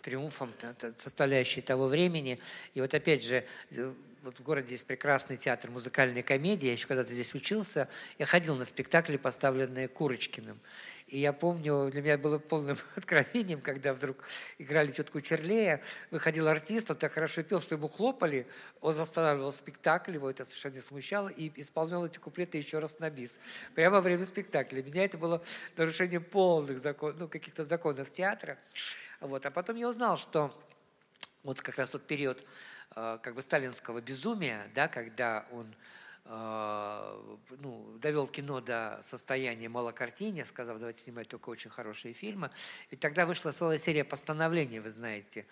триумфам, составляющей того времени. И опять же, в городе есть прекрасный театр музыкальной комедии. Я еще когда-то здесь учился. Я ходил на спектакли, поставленные Курочкиным. И я помню, для меня было полным откровением, когда вдруг играли тетку Черлея, выходил артист, он так хорошо пел, что ему хлопали, он останавливал спектакль, его это совершенно не смущало, и исполнял эти куплеты еще раз на бис. Прямо во время спектакля. Для меня это было нарушение полных законов, каких-то законов театра. А потом я узнал, что как раз тот период сталинского безумия, да, когда он довел кино до состояния малокартиния, сказав, давайте снимать только очень хорошие фильмы. И тогда вышла целая серия постановлений, вы знаете,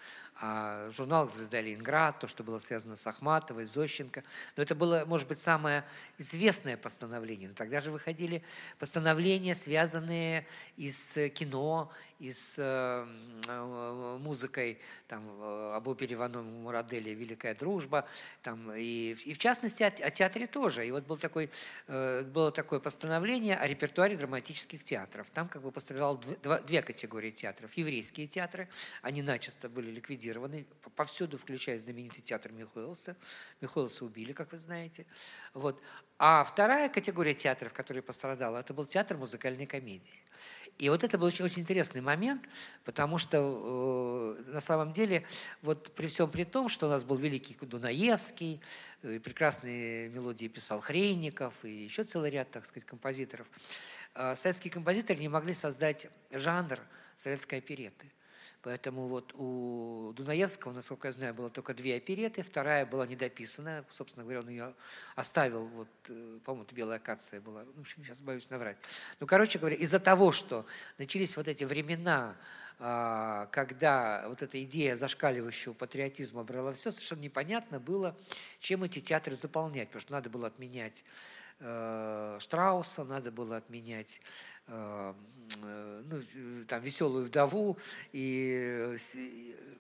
журнал «Звезда Ленинграда», то, что было связано с Ахматовой, Зощенко. Но это было, может быть, самое известное постановление. Но тогда же выходили постановления, связанные и с кино, и с музыкой об опере Иванова Мураделя «Великая дружба», и в частности о театре тоже. И было такое постановление о репертуаре драматических театров. Там пострадало две категории театров. Еврейские театры, они начисто были ликвидированы, повсюду, включая знаменитый театр Михоэлса. Михоэлса убили, как вы знаете. А вторая категория театров, которая пострадала, это был театр музыкальной комедии. И это был очень, очень интересный момент, потому что на самом деле при всем при том, что у нас был великий Дунаевский, прекрасные мелодии писал Хренников и еще целый ряд, так сказать, композиторов, советские композиторы не могли создать жанр советской оперетты. Поэтому у Дунаевского, насколько я знаю, было только две оперетты. Вторая была недописана. Собственно говоря, он ее оставил. По-моему, «Белая акация» была. В общем, сейчас боюсь наврать. Короче говоря, из-за того, что начались эти времена, когда эта идея зашкаливающего патриотизма брала все, совершенно непонятно было, чем эти театры заполнять. Потому что надо было отменять Штрауса, надо было отменять там «Веселую вдову» и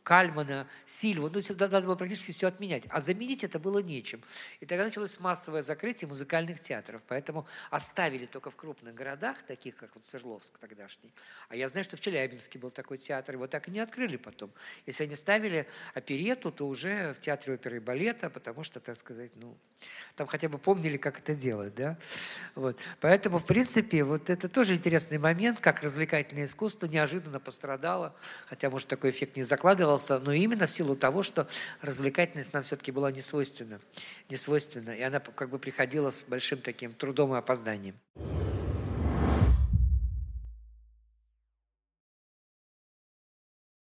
Кальмана, Сильву. Ну, надо было практически все отменять. А заменить это было нечем. И тогда началось массовое закрытие музыкальных театров. Поэтому оставили только в крупных городах, таких как вот Свердловск тогдашний. А я знаю, что в Челябинске был такой театр. Его так и не открыли потом. Если они ставили оперету, то уже в театре оперы и балета, потому что, так сказать, там хотя бы помнили, как это делать. Да? Вот. Поэтому, в принципе, вот это тоже интересный момент, как развлекательное искусство неожиданно пострадало, хотя, может, такой эффект не закладывался, но именно в силу того, что развлекательность нам все-таки была не свойственна, и она как бы приходила с большим таким трудом и опозданием.